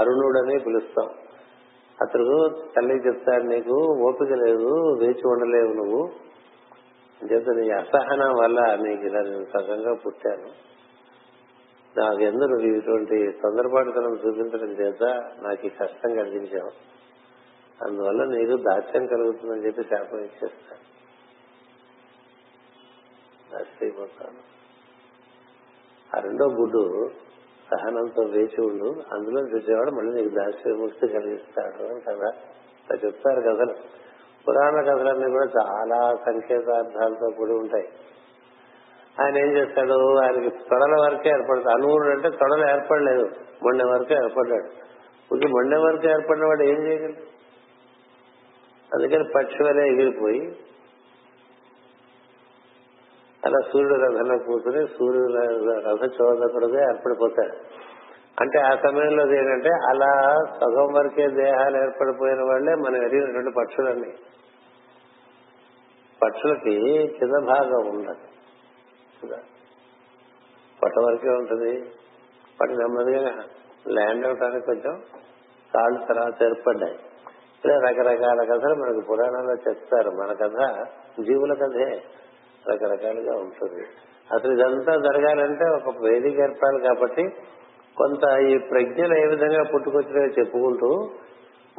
అరుణుడని పిలుస్తాం. అతడు తల్లి చెప్తాడు, నీకు ఓపిక లేదు, వేచి ఉండలేవు నువ్వు, చేత నీ అసహనం వల్ల నీకు ఇలా నేను సగంగా పుట్టాను, నాకు ఎందుకు ఇటువంటి తొందరపాటుతనం చూపించడం చేత నాకు ఈ కష్టం కలిగించావు, అందువల్ల నీకు దాస్యం కలుగుతుందని చెప్పి శాపం ఇచ్చేస్తాను. నష్టపోతాను. ఆ 2వ గుడ్డు సహనంతో వేచి ఉండు, అందులో చూసేవాడు మళ్ళీ నీకు దాస్య విముక్తి కలిగిస్తాడు అని కదా చెప్తారు కథలు. పురాణ కథలన్నీ కూడా చాలా సంకేతార్థాలతో కూడి ఉంటాయి. ఆయన ఏం చేస్తాడు, ఆయనకి తొడల వరకే ఏర్పడతాడు. అనుగుణుడు అంటే తొడలు ఏర్పడలేదు, మొండె వరకు ఏర్పడ్డాడు. ఇది మొండె వరకు ఏర్పడిన వాడు ఏం చేయగలడు? అందుకని పక్షి వలె ఎగిరిపోయి అలా సూర్యుడు రథంలో కూర్చుని సూర్యుడు రథ చోదకుడుగా ఏర్పడిపోతాడు. అంటే ఆ సమయంలో ఏంటంటే అలా సగం వరకే దేహాలు ఏర్పడిపోయిన వాళ్లే మనం ఎరిగినటువంటి పక్షులన్నీ. పక్షులకి కింద భాగం ఉండదు, పొట్ట వరకే ఉంటుంది. వాటి నెమ్మదిగా ల్యాండ్ అవడానికి కొంచెం కాళ్ళు తర్వాత ఏర్పడ్డాయి. ఇలా రకరకాల కథలు మనకు పురాణాల్లో చెప్తారు. మన కథ జీవుల కథే, రకరకాలుగా ఉంటుంది. అసలు ఇదంతా జరగాలంటే ఒక వేదిక ఏర్పాలి. కాబట్టి కొంత ఈ ప్రజ్ఞలు ఏ విధంగా పుట్టుకొచ్చినా చెప్పుకుంటూ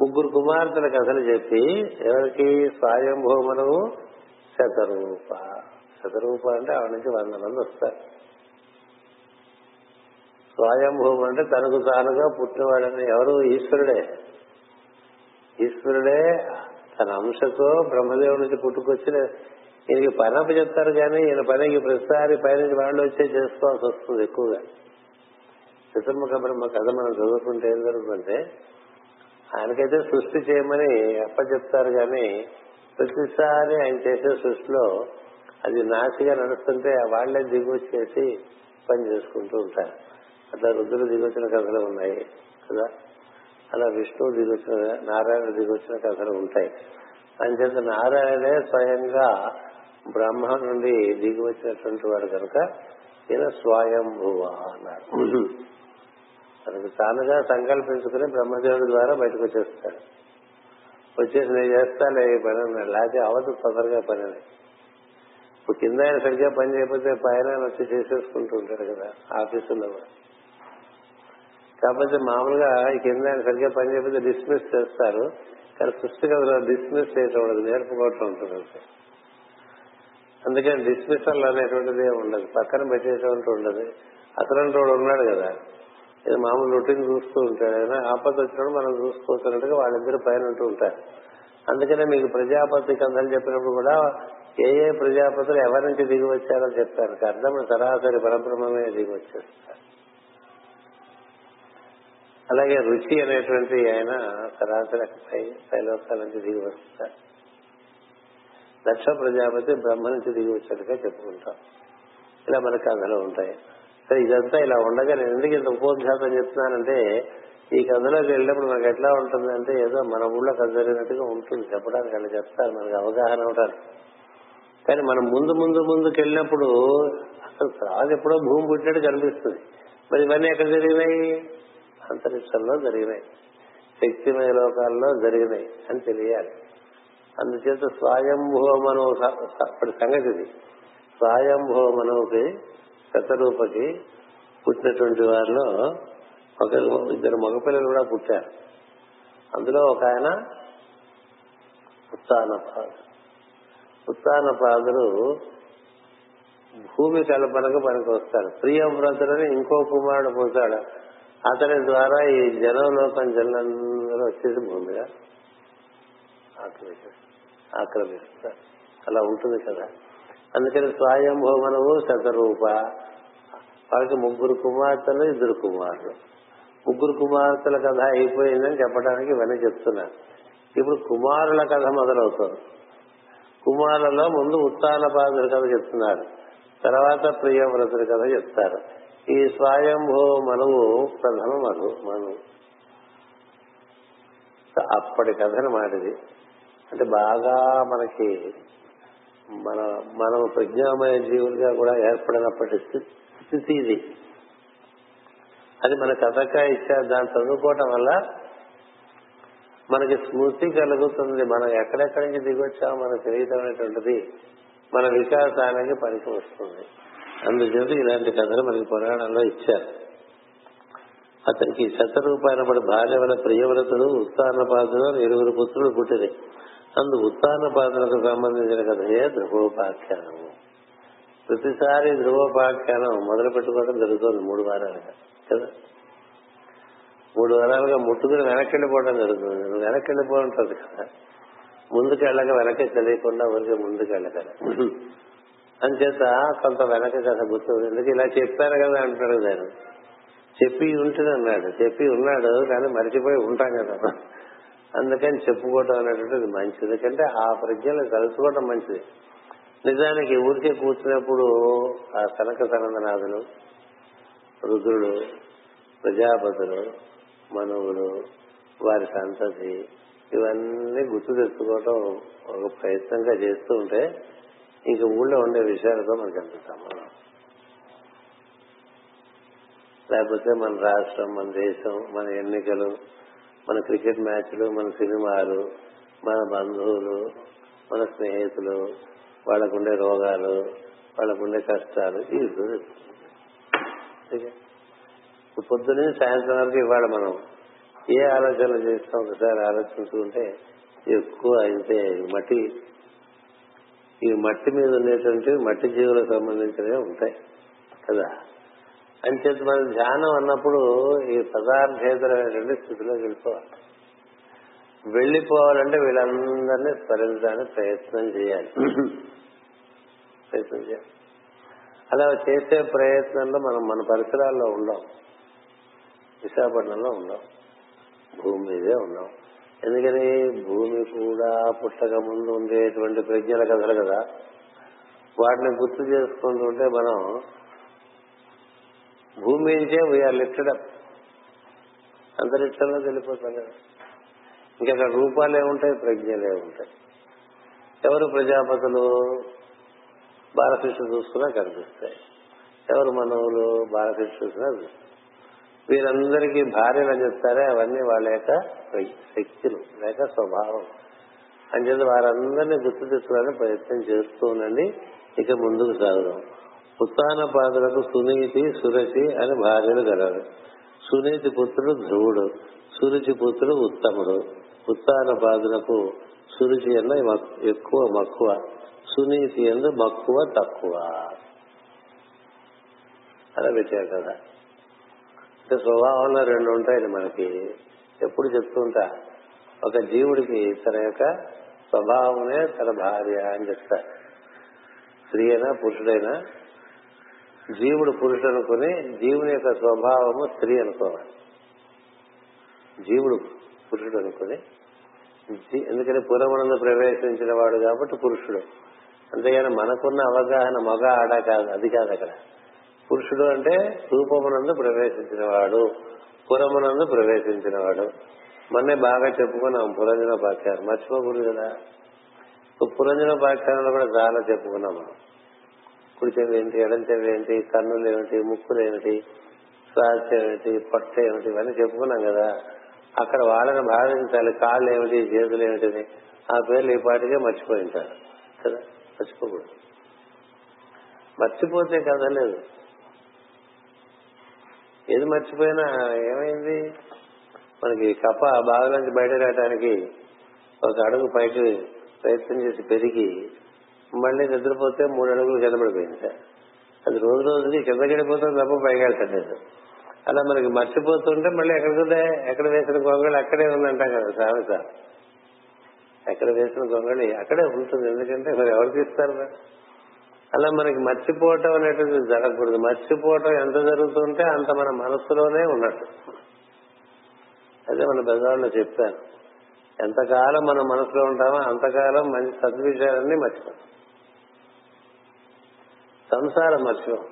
3 కుమార్తెల కథలు చెప్పి, ఎవరికి స్వయంభోమను శతరూప అంటే ఆవిడ నుంచి 100 మంది వస్తారు. స్వయంభూమను అంటే తనకు తానుగా పుట్టినవాడని. ఎవరు? ఈశ్వరుడే తన అంశతో బ్రహ్మదేవుడి నుంచి పుట్టుకొచ్చిన. ఈయనకి పనప్పు చెప్తారు కానీ ఈయన పనికి ప్రతిసారి పైనుంచి వాళ్ళు వచ్చే చేసుకోవాల్సి వస్తుంది ఎక్కువగా. చతుర్ముఖ బ్రహ్మ కథ మనం చదువుకుంటే ఏం జరుగుతుందంటే, ఆయనకైతే సృష్టి చేయమని అప్పచెప్తారు కానీ ప్రతిసారి ఆయన చేసే సృష్టిలో అది నాసిగా నడుస్తుంటే వాళ్లే దిగొచ్చేసి పని చేసుకుంటూ ఉంటారు. అట్లా రుద్రుడు దిగొచ్చిన కథలు ఉన్నాయి కదా, అలా విష్ణువు దిగొచ్చిన, నారాయణుడు దిగొచ్చిన కథలు ఉంటాయి. అంచేత నారాయణే స్వయంగా బ్రహ్మ నుండి దిగి వచ్చినటువంటి వాడు కనుక ఈయన స్వయంభువ అన్నాడు. తనకు తానుగా సంకల్పించుకుని బ్రహ్మదేవుడి ద్వారా బయటకు వచ్చేస్తాడు. వచ్చేసి నేను చేస్తాలే ఈ పని అన్నాడు. లేకపోతే అవదు తొందరగా పని అని. ఇప్పుడు కింద ఆయన సరిగ్గా పని చేయకపోతే పైన వచ్చి చేసేసుకుంటూ ఉంటాడు కదా ఆఫీసుల్లో కూడా. కాకపోతే మామూలుగా ఈ కింద ఆయన సరిగ్గా పని చేయకపోతే డిస్మిస్ చేస్తారు. కానీ పుస్తకంలో డిస్మిస్ చేయటం ఉండదు, నేర్పుకోవటం ఉంటుంది అంతే. అందుకని డిస్మిసల్ అనేటువంటిది ఉండదు, పక్కన పెట్టేటువంటి ఉండదు. అతను వాడు ఉన్నాడు కదా, ఇది మామూలు రొటీన్ చూస్తూ ఉంటాడు. అయినా ఆపద వచ్చినప్పుడు మనం చూసుకోవచ్చున్నట్టుగా వాళ్ళిద్దరు పైన ఉంటూ ఉంటారు. అందుకనే మీకు ప్రజాపతి కథలు చెప్పినప్పుడు కూడా ఏ ఏ ప్రజాపతులు ఎవరి నుంచి దిగి వచ్చారో చెప్తారు. అర్థం సరాసరి పరబ్రహ్మమే దిగి వచ్చేస్తారు. అలాగే రుచి అనేటువంటి ఆయన సరాసరి పైలోకాల నుంచి దిగి వస్తారు. దక్ష ప్రజాపతి బ్రహ్మ నుంచి దిగి వచ్చేట్టుగా చెప్పుకుంటాం. ఇలా మన కథలు ఉంటాయి. సరే, ఇదంతా ఇలా ఉండగా నేను ఎందుకు ఇంత ఉపోద్ఘాతం చెప్తున్నానంటే, ఈ కథలోకి వెళ్ళినప్పుడు మనకు ఎట్లా ఉంటుందంటే ఏదో మన ఊళ్ళో కథ జరిగినట్టుగా ఉంటుంది చెప్పడానికి. అలా చెప్తారు మనకు అవగాహన అవడానికి. కానీ మనం ముందు ముందు ముందుకు వెళ్ళినప్పుడు అసలు రాజు ఎప్పుడో భూమి పుట్టినట్టు కనిపిస్తుంది. మరి ఇవన్నీ ఎక్కడ జరిగినాయి? అంతరిక్షంలో జరిగినాయి, శక్తిమయ లోకాల్లో జరిగినాయి అని తెలియాలి. అందుచేత స్వయంభోమను అప్పటి సంగతిది. స్వయంభోమనువుకి శతరూపకి పుట్టినటువంటి వారిలో ఒక ఇద్దరు మగపిల్లలు కూడా పుట్టారు. అందులో ఒక ఆయన ఉత్తాన పాదు. ఉత్తాన పాదులు భూమి కల్పనకు పనికి వస్తాడు. ప్రియవ్రతుడని ఇంకో కుమారుడు పోతాడు. అతని ద్వారా ఈ జనలోకం జనులందరూ వచ్చేసి భూమిగా ఆక్రమిస్తారు. అలా ఉంటుంది కదా. అందుకని స్వయంభవమనువు శతరూప. వాళ్ళకి ముగ్గురు కుమార్తెలు, ఇద్దరు కుమారులు. ముగ్గురు కుమార్తెల కథ అయిపోయిందని చెప్పడానికి ఇవన్నీ చెప్తున్నారు. ఇప్పుడు కుమారుల కథ మొదలవుతుంది. కుమారులలో ముందు ఉత్తాన పాదుల కథ చెప్తున్నారు, తర్వాత ప్రియవ్రతుల కథ చెప్తారు. ఈ స్వయంభవ మనువు ప్రథమ మనువు. అప్పటి కథ అన్నమాట ఇది. అంటే బాగా మనకి మనం ప్రజ్ఞామయ జీవులుగా కూడా ఏర్పడినప్పటి స్థితి ఇది. అది మన కథక ఇచ్చా. దాన్ని చదువుకోవటం వల్ల మనకి స్మృతి కలుగుతుంది. మనం ఎక్కడెక్కడి నుంచి దిగొచ్చామో మనకు తెలియటం అనేటువంటిది మన వికాసానికి పనికి వస్తుంది. అందుచేత ఇలాంటి కథలు మనకి పురాణంలో ఇచ్చారు. అతనికి శతరూపాయన పడి భార్య వల్ల ప్రియవ్రతుడు ఉత్తాన పాదులు ఇరువురు పుత్రులు పుట్టింది. అందు ఉత్తాన పాదులకు సంబంధించిన కథయే ధ్రువోపాఖ్యానము. ప్రతిసారి ధ్రువోపాఖ్యానం మొదలు పెట్టుకోవడం జరుగుతుంది. 3 వారాలుగా కదా, 3 వారాలుగా ముట్టుకుని వెనక్కి వెళ్ళిపోవడం జరుగుతుంది. వెనక్కి వెళ్ళిపోతుంది కదా, ముందుకు వెళ్ళక వెనక్కి తెలియకుండా ఊరికే ముందుకు వెళ్ళక. అంచేత కొంత వెనక కథ గుర్తుంది. ఎందుకు ఇలా చెప్పారు కదా అంటాడు. నేను చెప్పి ఉంటుందన్నాడు, చెప్పి ఉన్నాడు కానీ మరిచిపోయి ఉంటాం కదా. అందుకని చెప్పుకోవటం అనేటువంటిది మంచిది. ఎందుకంటే ఆ ప్రజ్ఞలు కలుసుకోవటం మంచిది. నిజానికి ఊరికే కూర్చున్నప్పుడు ఆ సనక సనందనాథులు, రుద్రుడు, ప్రజాపతులు, మనువులు, వారి సంతతి, ఇవన్నీ గుర్తు తెచ్చుకోవటం ఒక ప్రయత్నంగా చేస్తూ ఉంటే ఇంక ఊళ్ళో ఉండే విషయాలతో మనకి ఎంత సంబంధం. లేకపోతే మన రాష్ట్రం, మన దేశం, మన ఎన్నికలు, మన క్రికెట్ మ్యాచ్లు, మన సినిమాలు, మన బంధువులు, మన స్నేహితులు, వాళ్ళకుండే రోగాలు, వాళ్ళకుండే కష్టాలు, ఇవి పొద్దునే సాయంత్రం వరకు ఇవాళ మనం ఏ ఆలోచనలు చేస్తాం ఒకసారి ఆలోచించుకుంటే ఎక్కువ అయితే ఈ మట్టి మీద ఉండేటువంటి మట్టి జీవులకు సంబంధించినవి ఉంటాయి కదా. అంచేత మనం ధ్యానం అన్నప్పుడు ఈ పదార్థేతరమైనటువంటి స్థితిలోకి వెళ్ళిపోవాలి. వెళ్ళిపోవాలంటే వీళ్ళందరినీ స్మరించడానికి ప్రయత్నం చేయాలి. అలా చేసే ప్రయత్నంలో మనం మన పరిసరాల్లో ఉండం, విశాఖపట్నంలో ఉండం, భూమి మీదే ఉన్నాం. ఎందుకని భూమి కూడా పుట్టక ముందు ఉండేటువంటి ప్రజ్ఞల కథలు కదా. వాటిని గుర్తు చేసుకుంటూ ఉంటే మనం భూమి నుంచే వీఆర్ లిఫ్టెడ్ అప్, అంతరిక్షంలో వెళ్ళిపోతాం కదా. ఇంకా అక్కడ రూపాలే ఉంటాయి, ప్రజ్ఞలే ఉంటాయి. ఎవరు ప్రజాపతులు బాలకృష్ణ చూసుకున్నా కనిపిస్తాయి, ఎవరు మనవులు బాలకృష్ణ చూసినా చూస్తాయి. వీరందరికీ భార్యలు చెప్తారే, అవన్నీ వాళ్ళ యొక్క శక్తులు లేక స్వభావం. అంచేత వారందరినీ గుర్తు తెచ్చుకోవడానికి ప్రయత్నం చేస్తూనండి. ఇక ముందుకు సాగుదాం. ఉత్తాన పాదులకు సునీతి సురచి అని భార్యలు కలరు. సునీతి పుత్రుడు ధ్రువుడు, సురుచి పుత్రుడు ఉత్తముడు. ఉత్తాన పాదులకు సురుచి అన్న ఎక్కువ మక్కువ, సునీతి ఎందు మక్కువ తక్కువ అలా పెట్టారు కదా. అంటే స్వభావంలో రెండు ఉంటాయి మనకి, ఎప్పుడు చెప్తుంటా. ఒక జీవుడికి తన యొక్క స్వభావమే తన భార్య అని చెప్తారు. స్త్రీ అయినా పురుషుడైనా జీవుడు పురుషుడు అనుకుని జీవుని యొక్క స్వభావము స్త్రీ అనుకోవాలి, జీవుడు పురుషుడు అనుకుని. ఎందుకని పురమునందు ప్రవేశించిన వాడు కాబట్టి పురుషుడు. అంతేగాని మనకున్న అవగాహన మగ ఆడ కాదు, అది కాదు. అక్కడ పురుషుడు అంటే రూపమునందు ప్రవేశించినవాడు, పురమునందు ప్రవేశించినవాడు. మొన్నే బాగా చెప్పుకున్నాం పురంజనోపాఖ్యానం, మర్చిపోకూడదు కదా. పురంజనోపాఖ్యానంలో కూడా చాలా చెప్పుకున్నాం మనం. కుడి చెవి ఏంటి, ఎడం చెవి ఏంటి, కన్నులు ఏమిటి, ముక్కులేమిటి, శ్వాస ఏమిటి, పొట్ట ఏమిటి, ఇవన్నీ చెప్పుకున్నాం కదా. అక్కడ వాళ్ళని భావించాలి. కాళ్ళు ఏమిటి, చేతులు ఏమిటిని ఆ పేర్లు ఈ పాటికే మర్చిపోయింటారు కదా. మర్చిపోకూడదు, మర్చిపోతే కదా లేదు. ఏది మర్చిపోయినా ఏమైంది, మనకి కప్ప బావిలోంచి బయట రావడానికి ఒక అడుగు పైకి ప్రయత్నం చేసి పెరిగి మళ్ళీ నిద్రపోతే 3 అడుగులు కింద పడిపోయింది సార్. అది రోజు రోజుకి కింద గడిపోతుంది తప్ప పైకి వెళ్ళట్లేదు. అలా మనకి మర్చిపోతుంటే మళ్ళీ ఎక్కడ వేసిన గొంగళి అక్కడే ఉందంటాం కదా సామెత. ఎక్కడ వేసిన గొంగళి అక్కడే ఉంటుంది, ఎందుకంటే మరి ఎవరికి ఇస్తారు. అలా మనకి మర్చిపోవటం అనేటువంటి జరగకూడదు. మర్చిపోవటం ఎంత జరుగుతుంటే అంత మన మనస్సులోనే ఉన్నట్టు. అదే మన పెద్దవాళ్ళు చెప్పారు, ఎంతకాలం మనం మనసులో ఉంటామో అంతకాలం మంచి సద్విషయాలన్నీ మర్చిపోతాం, సంసారం మర్చిపోం.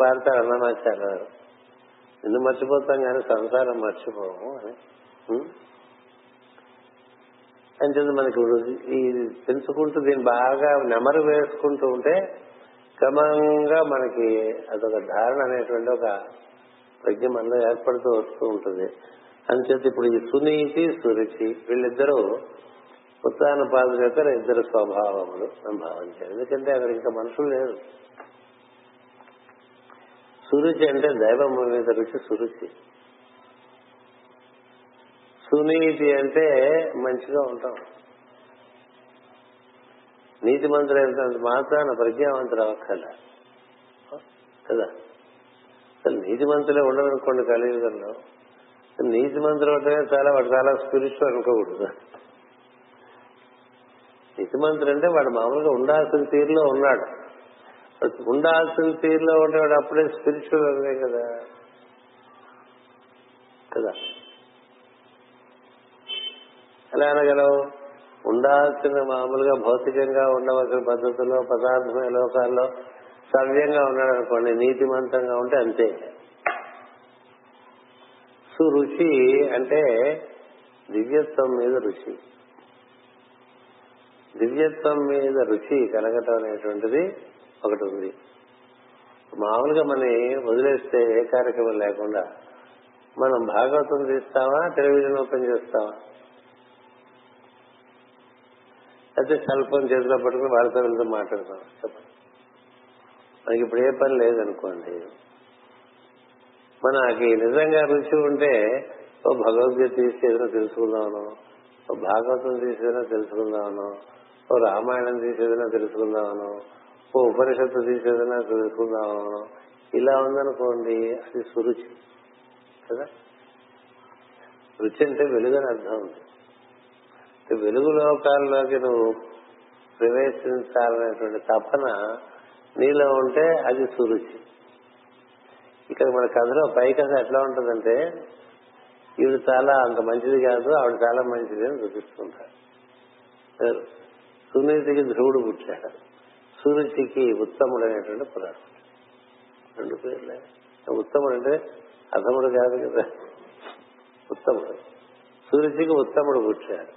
పాడతారు అన్నమాచారు, నిన్ను మర్చిపోతాం కానీ సంసారం మర్చిపోము అని. అంచేది మనకి ఇది తెలుసుకుంటూ దీన్ని బాగా నెమరు వేసుకుంటూ ఉంటే క్రమంగా మనకి అదొక ధారణ అనేటువంటి ఒక ప్రజ్ఞ మనలో ఏర్పడుతూ వస్తూ ఉంటుంది. అంచేత ఇప్పుడు ఈ సునీతి సురుచి వీళ్ళిద్దరూ ఉత్తాన పాదుల యొక్క ఇద్దరు స్వభావములు మనం భావించారు. ఎందుకంటే అక్కడ ఇంకా మనుషులు లేరు. సురుచి అంటే దైవం మీద రుచి సురుచి. సునీతి అంటే మంచిగా ఉంటాం, నీతి మంత్రులు అయినంత మాత్రాన ప్రజ్ఞావంతులు అవ్వక్కర్లా కదా. నీతి మంత్రులే ఉండదనుకోండి కలియుగంలో. నీతి మంత్రులు ఉంటేనే చాలా, వాడు చాలా స్పిరిచువల్ అనుకోకూడదు. నీతి మంత్రులు అంటే వాడు మామూలుగా ఉండాల్సిన తీరులో ఉన్నాడు. ఉండాల్సిన తీరులో ఉండేవాడు అప్పుడే స్పిరిచువల్ అనే కదా కదా. ఎలా అనగలవు? ఉండాల్సిన మామూలుగా భౌతికంగా ఉండవలసిన పద్ధతుల్లో పదార్థమైన లోకాల్లో సవ్యంగా ఉన్నాడు అనుకోండి, నీతిమంతంగా ఉంటే అంతే. సురుచి అంటే దివ్యత్వం మీద రుచి. దివ్యత్వం మీద రుచి కలగటం అనేటువంటిది ఒకటి ఉంది. మామూలుగా మనం వదిలేస్తే ఏ కార్యక్రమం లేకుండా మనం భాగవతం తీస్తావా, టెలివిజన్ ఓపెన్ చేస్తావా, అయితే సెల్ ఫోన్ చేతిలో పట్టుకుని వాళ్ళతో వెళ్తూ మాట్లాడతాం. చెప్పండి, మనకి ఇప్పుడు ఏ పని లేదనుకోండి. మనకి నిజంగా రుచి ఉంటే ఓ భగవద్గీత తీసి ఏదైనా తెలుసుకుందామను, ఓ భాగవతం తీసి ఏదైనా తెలుసుకుందామను, ఓ రామాయణం తీసి ఏదైనా తెలుసుకుందామను, ఓ ఉపనిషత్తు తీసి ఏదైనా తెలుసుకుందామను ఇలా ఉందనుకోండి, అది సురుచి కదా. రుచి అంటే వెలుగని అర్థం ఉంది. వెలుగు లోకాల్లోకి నువ్వు ప్రవేశించాలనేటువంటి తపన నీలో ఉంటే అది సురుచి. ఇక్కడ మన కథలో పై కథ ఎట్లా ఉంటుందంటే, ఈవిడ చాలా అంత మంచిది కాదు, ఆవిడ చాలా మంచిది అని చూపిస్తుంటారు. సునీతికి ధ్రువుడు పుట్టాడు, సురుచికి ఉత్తముడు అనేటువంటి పురాణం. 2 పేర్లే. ఉత్తముడు అంటే అధముడు కాదు కదా, ఉత్తముడు. సురుచికి ఉత్తముడు పుట్టాడు.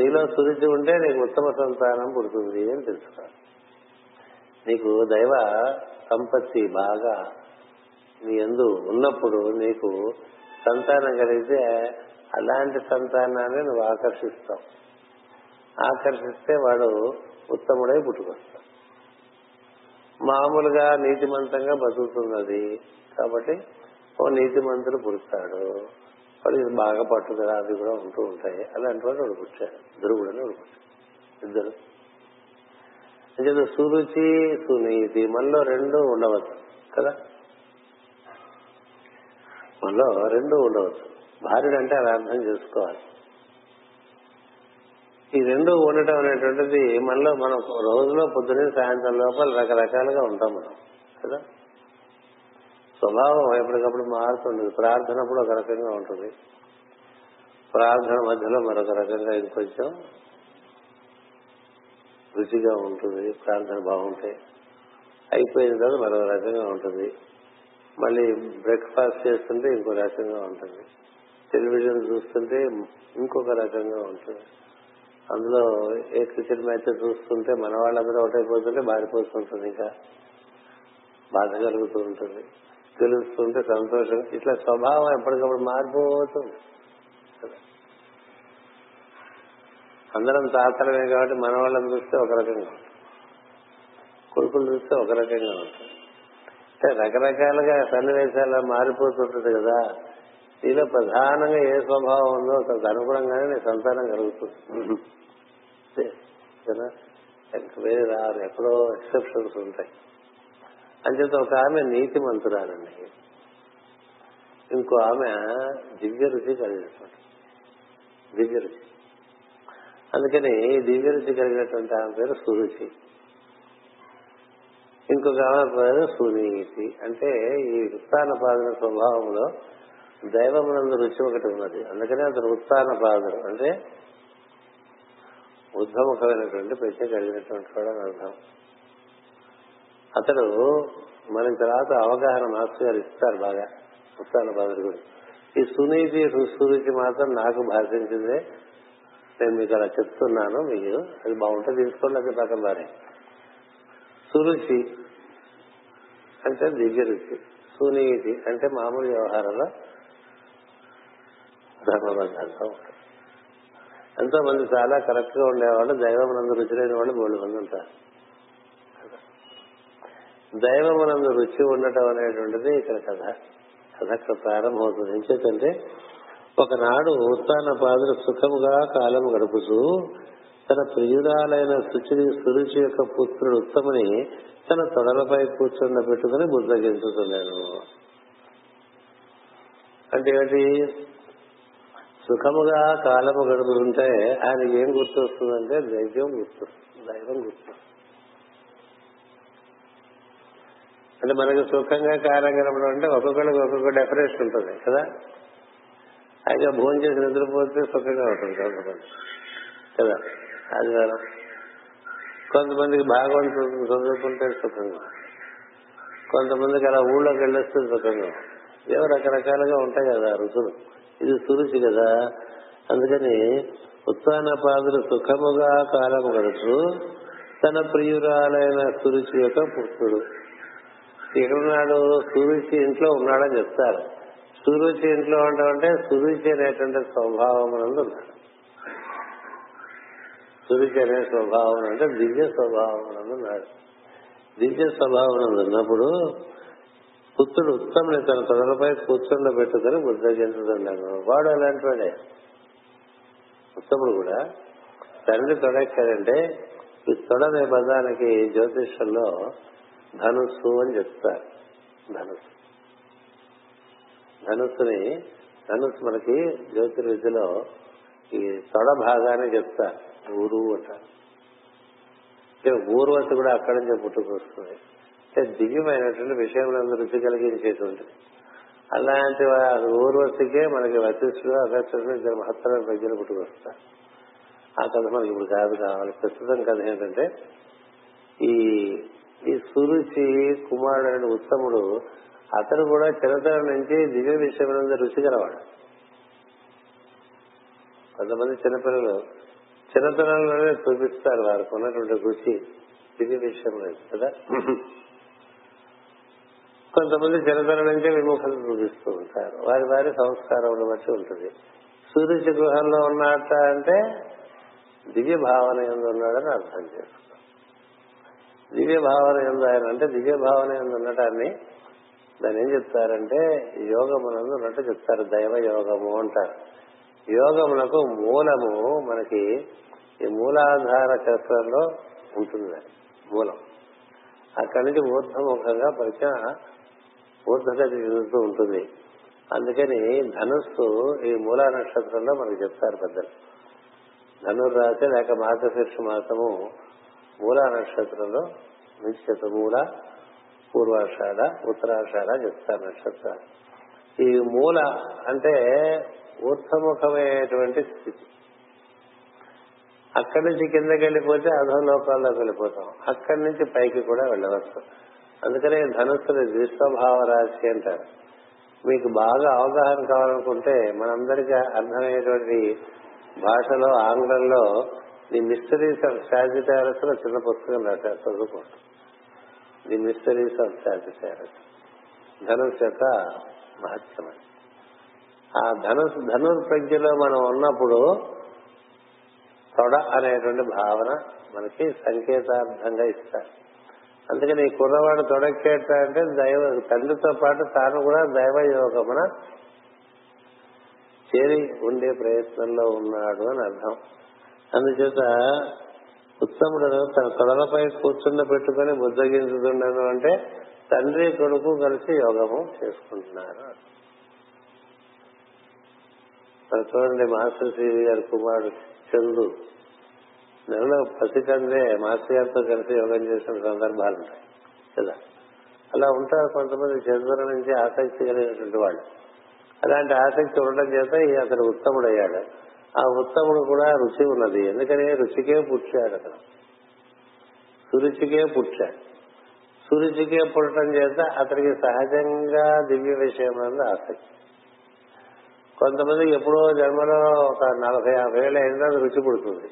నీలో సురుచి ఉంటే నీకు ఉత్తమ సంతానం పుడుతుంది అని తెలుసుకోవాలి. నీకు దైవ సంపత్తి బాగా నీ యందు ఉన్నప్పుడు నీకు సంతానం కలిగితే అలాంటి సంతానాన్ని నువ్వు ఆకర్షిస్తావు. ఆకర్షిస్తే వాడు ఉత్తముడై పుట్టుకొస్తాడు. మామూలుగా నీతిమంతంగా బతుకుతున్నది కాబట్టి ఓ నీతిమంతుడు పుడతాడు. వాడికి బాగా పట్టుదల అవి కూడా ఉంటూ ఉంటాయి. అలాంటి వాడు వాడు పుట్టాడు, ధ్రువుడని వాడు పుట్టాడు. ఇద్దరు అంటే సురుచి సునీతి మనలో రెండు ఉండవచ్చు కదా, మనలో రెండు ఉండవచ్చు. భార్యుడు అంటే అది అర్థం చేసుకోవాలి. ఈ రెండు ఉండటం అనేటువంటిది మనలో మనం రోజులో పొద్దునే సాయంత్రం లోపల రకరకాలుగా ఉంటాం మనం కదా. స్వభావం ఎప్పటికప్పుడు మారుతుంది. ప్రార్థన కూడా ఒక రకంగా ఉంటుంది, ప్రార్థన మధ్యలో మరొక రకంగా ఇంకొంచెం రుచిగా ఉంటుంది. ప్రార్థన బాగుంటాయి, అయిపోయిన తర్వాత మరొక రకంగా ఉంటుంది. మళ్ళీ బ్రేక్ఫాస్ట్ చేస్తుంటే ఇంకో రకంగా ఉంటుంది, టెలివిజన్ చూస్తుంటే ఇంకొక రకంగా ఉంటుంది, అందులో ఏ క్రికెట్ మ్యాచ్ చూస్తుంటే మన వాళ్ళందరూ ఒకటైపోతుంటే మారిపోతుంటుంది, ఇంకా బాధ కలుగుతూ ఉంటుంది, తెలుస్తుంటే సంతోషం. ఇట్లా స్వభావం ఎప్పటికప్పుడు మారిపోతుంది. అందరం తాతలమే కాబట్టి మన వాళ్ళని చూస్తే ఒక రకంగా ఉంటుంది, కొడుకులు చూస్తే ఒక రకంగా ఉంటుంది. అంటే రకరకాలుగా సన్నివేశాలు మారిపోతుంటుంది కదా. దీనిలో ప్రధానంగా ఏ స్వభావం ఉందో అనుగుణంగానే నీ సంతానం కలుగుతుంది కదా. వేరే రారు, ఎక్కడో ఎక్సెప్షన్స్ ఉంటాయి. అంచేత ఒక ఆమె నీతి మంతురాలండి, ఇంకో ఆమె దివ్యరుచి కలిగినటువంటి దివ్యరుచి. అందుకని దివ్యరుచి కలిగినటువంటి ఆమె పేరు సురుచి, ఇంకొక ఆమె పేరు సునీతి. అంటే ఈ ఉత్తాన పాదన స్వభావంలో దైవమునందు రుచి ఒకటి ఉన్నది, అందుకనే అతను ఉత్తాన పాదుడు అంటే ఉద్ధముఖమైనటువంటి ప్రజ్ఞ కలిగినటువంటి వాడు అని అర్థం. అతడు మనం తర్వాత అవగాహన మాస్టర్ గారు ఇస్తారు బాగా ఉత్తాన పాదుడు గురించి. ఈ సునీతి సురుచి మాత్రం నాకు భాషించిందే, నేను మీకు అలా చెప్తున్నాను, మీకు అది బాగుంటే తీసుకోండి, అది పక్కన వారే. సురుచి అంటే దివ్య రుచి, సునీతి అంటే మామూలు వ్యవహారంలో ధర్మబంధంగా ఉంటాయి. ఎంతో మంది చాలా కరెక్ట్ గా ఉండేవాళ్ళు దైవమునందు రుచి లేని వాళ్ళు 3,000 మంది ఉంటారు. దైవమునందు రుచి ఉండటం అనేటువంటిది ఇక్కడ కథ ప్రారంభమవుతుంది. ఎంచేతంటే ఒకనాడు ఉత్తాన పాదులు సుఖముగా కాలము గడుపుతూ తన ప్రియురాలైన శుచిని సురుచి యొక్క పుత్రుడు ఉత్తముని తన తొడలపై కూర్చుండ పెట్టుకుని బుద్ధగించుతున్నాను. అంటే ఏంటి, సుఖముగా కాలము గడుపుతుంటే ఆయనకి ఏం గుర్తు వస్తుందంటే దైవం గుర్తు. అంటే మనకి సుఖంగా కాలం గడపడం అంటే ఒక్కొక్కడికి ఒక్కొక్క డెఫినేషన్ ఉంటుంది కదా. అయితే భోజనం చేసి నిద్రపోతే సుఖంగా ఉంటుంది కొంతమంది కదా, ఆదివారం. కొంతమందికి భాగవంతుడు చదువుకుంటే సుఖంగా, కొంతమందికి అలా ఊళ్ళోకి వెళ్ళేస్తే సుఖంగా, ఏవో రకరకాలుగా ఉంటాయి కదా రుచులు. ఇది సురుచి కదా. అందుకని ఉత్తాన పాదులు సుఖముగా కాలం గడుపు తన ప్రియురాలైన సురుచి యొక్క పుత్రుడు. ఎక్కడున్నాడు? సురుచి ఇంట్లో ఉన్నాడని చెప్తారు. సురుచి ఇంట్లో ఉంటామంటే సురుచి అనేటువంటి స్వభావం ఉన్నాడు. సురుచి అనే స్వభావం అంటే దివ్య స్వభావం ఉన్నాడు. దివ్య స్వభావం ఉన్నప్పుడు పుత్రుడు ఉత్తముని తన తొడలపై కూర్చుండ పెట్టుకుని బుద్ధగించుతున్నాను. వాడు అలాంటి వాడే. ఉత్తముడు కూడా తండ్రి తొడెక్కాడంటే ఈ తొడనే పదానికి జ్యోతిష్యంలో ధనుస్సు అని చెప్తారు. ధనుస్సు మనకి జ్యోతిర్విద్యలో ఈ తొడ భాగాన్ని చెప్తారు, ఊరు అంటారు. ఊర్వశి కూడా అక్కడి నుంచే పుట్టుకొస్తుంది. దివ్యమైనటువంటి విషయంలో రుచి కలిగించేటువంటిది. అలాంటి ఊర్వశికే మనకి వశిష్ఠుడు అగస్త్యుడు ఇద్దరు మహత్తరమైన ప్రజలు పుట్టుకొస్తారు. ఆ కథ మనకి ఇప్పుడు కావాలి. ప్రస్తుతం కథ ఏంటంటే ఈ ఈ సురుచి కుమారుడు ఉత్తముడు, అతడు కూడా చిరతరం నుంచి దివ్య విషయంలో రుచి కలవాడు. కొంతమంది చిన్నపిల్లలు చిన్నతనంలోనే చూపిస్తారు వారికి ఉన్నటువంటి రుచి దివ్య విషయంలో కదా. కొంతమంది చిరతల నుంచే విముఖత చూపిస్తూ ఉంటారు, వారి సంస్కారం బట్టి ఉంటుంది. సూర్యుడి గృహంలో ఉన్నట్ట అంటే దివ్య భావన ఎందు ఉన్నాడని అర్థం చేసుకున్నాం. దివ్య భావన ఎందు ఆయన అంటే దివ్య భావన ఎందు ఉండటాన్ని దాని ఏం చెప్తారంటే యోగమునందు ఉన్నట్టు చెప్తారు. దైవ యోగము అంటారు. యోగమునకు మూలము మనకి ఈ మూలాధార చక్రంలో ఉంటుంది. మూలం అక్కడి నుంచి ఊర్ధముఖంగా పరిచయం ఊర్ధగతి చెందుతూ ఉంటుంది. అందుకని ధనుస్సు ఈ మూలా నక్షత్రంలో మనకు చెప్తారు పెద్దలు. ధనుర్ రాశి లేక మార్గశీర్ష మాసము మూలా నక్షత్రంలో నుంచి మూల, పూర్వాషాఢ, ఉత్తరాషాఢ చెప్తారు నక్షత్రాలు. ఈ మూల అంటే ఊర్ధముఖమైనటువంటి స్థితి. అక్కడి నుంచి కిందకి వెళ్ళిపోతే అధోలోకాల్లోకి వెళ్ళిపోతాం. అక్కడి నుంచి పైకి కూడా వెళ్ళవచ్చు. అందుకనే ధనుస్సుని ద్విస్వభావ రాశి అంటారు. మీకు బాగా అవగాహన కావాలనుకుంటే మనందరికీ అర్థమయ్యేటువంటి భాషలో ఆంగ్లంలో ది మిస్టరీస్ ఆఫ్ సాజిటైరస్ లో చిన్న పుస్తకం రాశారు, చదువుకోండి. ది మిస్టరీస్ ఆఫ్ సాజిటైరస్ ధనుస్సు యొక్క మహత్యమని. ఆ ధనుర్ప్రజ్ఞలో మనం ఉన్నప్పుడు తొడ అనేటువంటి భావన మనకి సంకేతార్థంగా ఇస్తారు. అందుకని ఈ కుర్రవాడు తొడక్కేట అంటే దైవ తండ్రితో పాటు తాను కూడా దైవయోగమున చేరి ఉండే ప్రయత్నంలో ఉన్నాడు అని అర్థం. అందుచేత ఉత్తముడు తన తొడలపై కూర్చుండ పెట్టుకుని బుద్ధగించుతున్నాను అంటే తండ్రి కొడుకు కలిసి యోగము చేసుకుంటున్నారు. చూడండి, మాస్టర్ సివి గారి కుమారుడు చంద్రుడు నెలలో పసికందే మాస్టర్ గారితో కలిసి యోగం చేసిన సందర్భాలు ఉంటాయి కదా. అలా ఉంటారు కొంతమంది చంద్రుల నుంచి ఆసక్తి కలిగినటువంటి వాళ్ళు. అలాంటి ఆసక్తి ఉండడం చేత అతడు ఉత్తముడయ్యాడు. ఆ ఉత్తముడు కూడా రుచి ఉన్నది. ఎందుకని రుచికే పుట్టాడు అతను, సురుచికే పుట్టాడు. సురుచికే పుట్టడం చేత అతనికి సహజంగా దివ్య విషయమైన ఆసక్తి. కొంతమందికి ఎప్పుడో జన్మలో ఒక 40-50 ఏళ్ళ అయినా రుచి పుడుతుంది.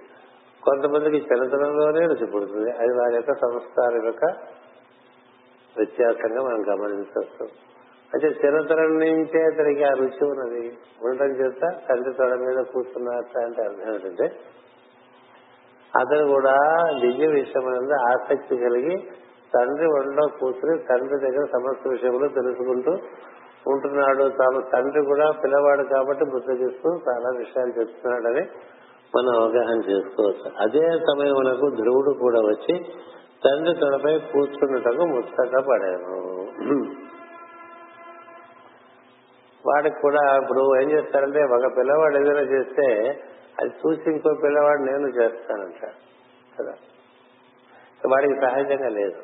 కొంతమందికి చరిత్రలోనే రుచి పుడుతుంది. అది వారి యొక్క సంస్కారం యొక్క వ్యత్యాసంగా మనం గమనించవచ్చు. అయితే చరిత్ర నుంచే అతనికి ఆ రుచి ఉన్నది. ఉండటం చేత తండ్రి తొడ మీద కూర్చున్నట్ట అంటే అర్థం ఏంటంటే అతను కూడా దివ్య విషయమైన ఆసక్తి కలిగి తండ్రి ఒంట్లో కూర్చుని తండ్రి దగ్గర సమస్త విషయంలో తెలుసుకుంటూ ఉంటున్నాడు. తాను తండ్రి కూడా పిల్లవాడు కాబట్టి బుద్ధగిస్తూ చాలా విషయాలు చెప్తున్నాడని మనం అవగాహన చేసుకోవచ్చు. అదే సమయమునకు ధ్రువుడు కూడా వచ్చి తండ్రి తొడపై కూర్చున్నటకు ముచ్చట పడాను. వాడికి కూడా ఇప్పుడు ఏం చేస్తారంటే ఒక పిల్లవాడు ఏదైనా చేస్తే అది చూసి ఇంకో పిల్లవాడు నేను చేస్తానంటాడు కదా. వాడికి సహజంగా లేదు.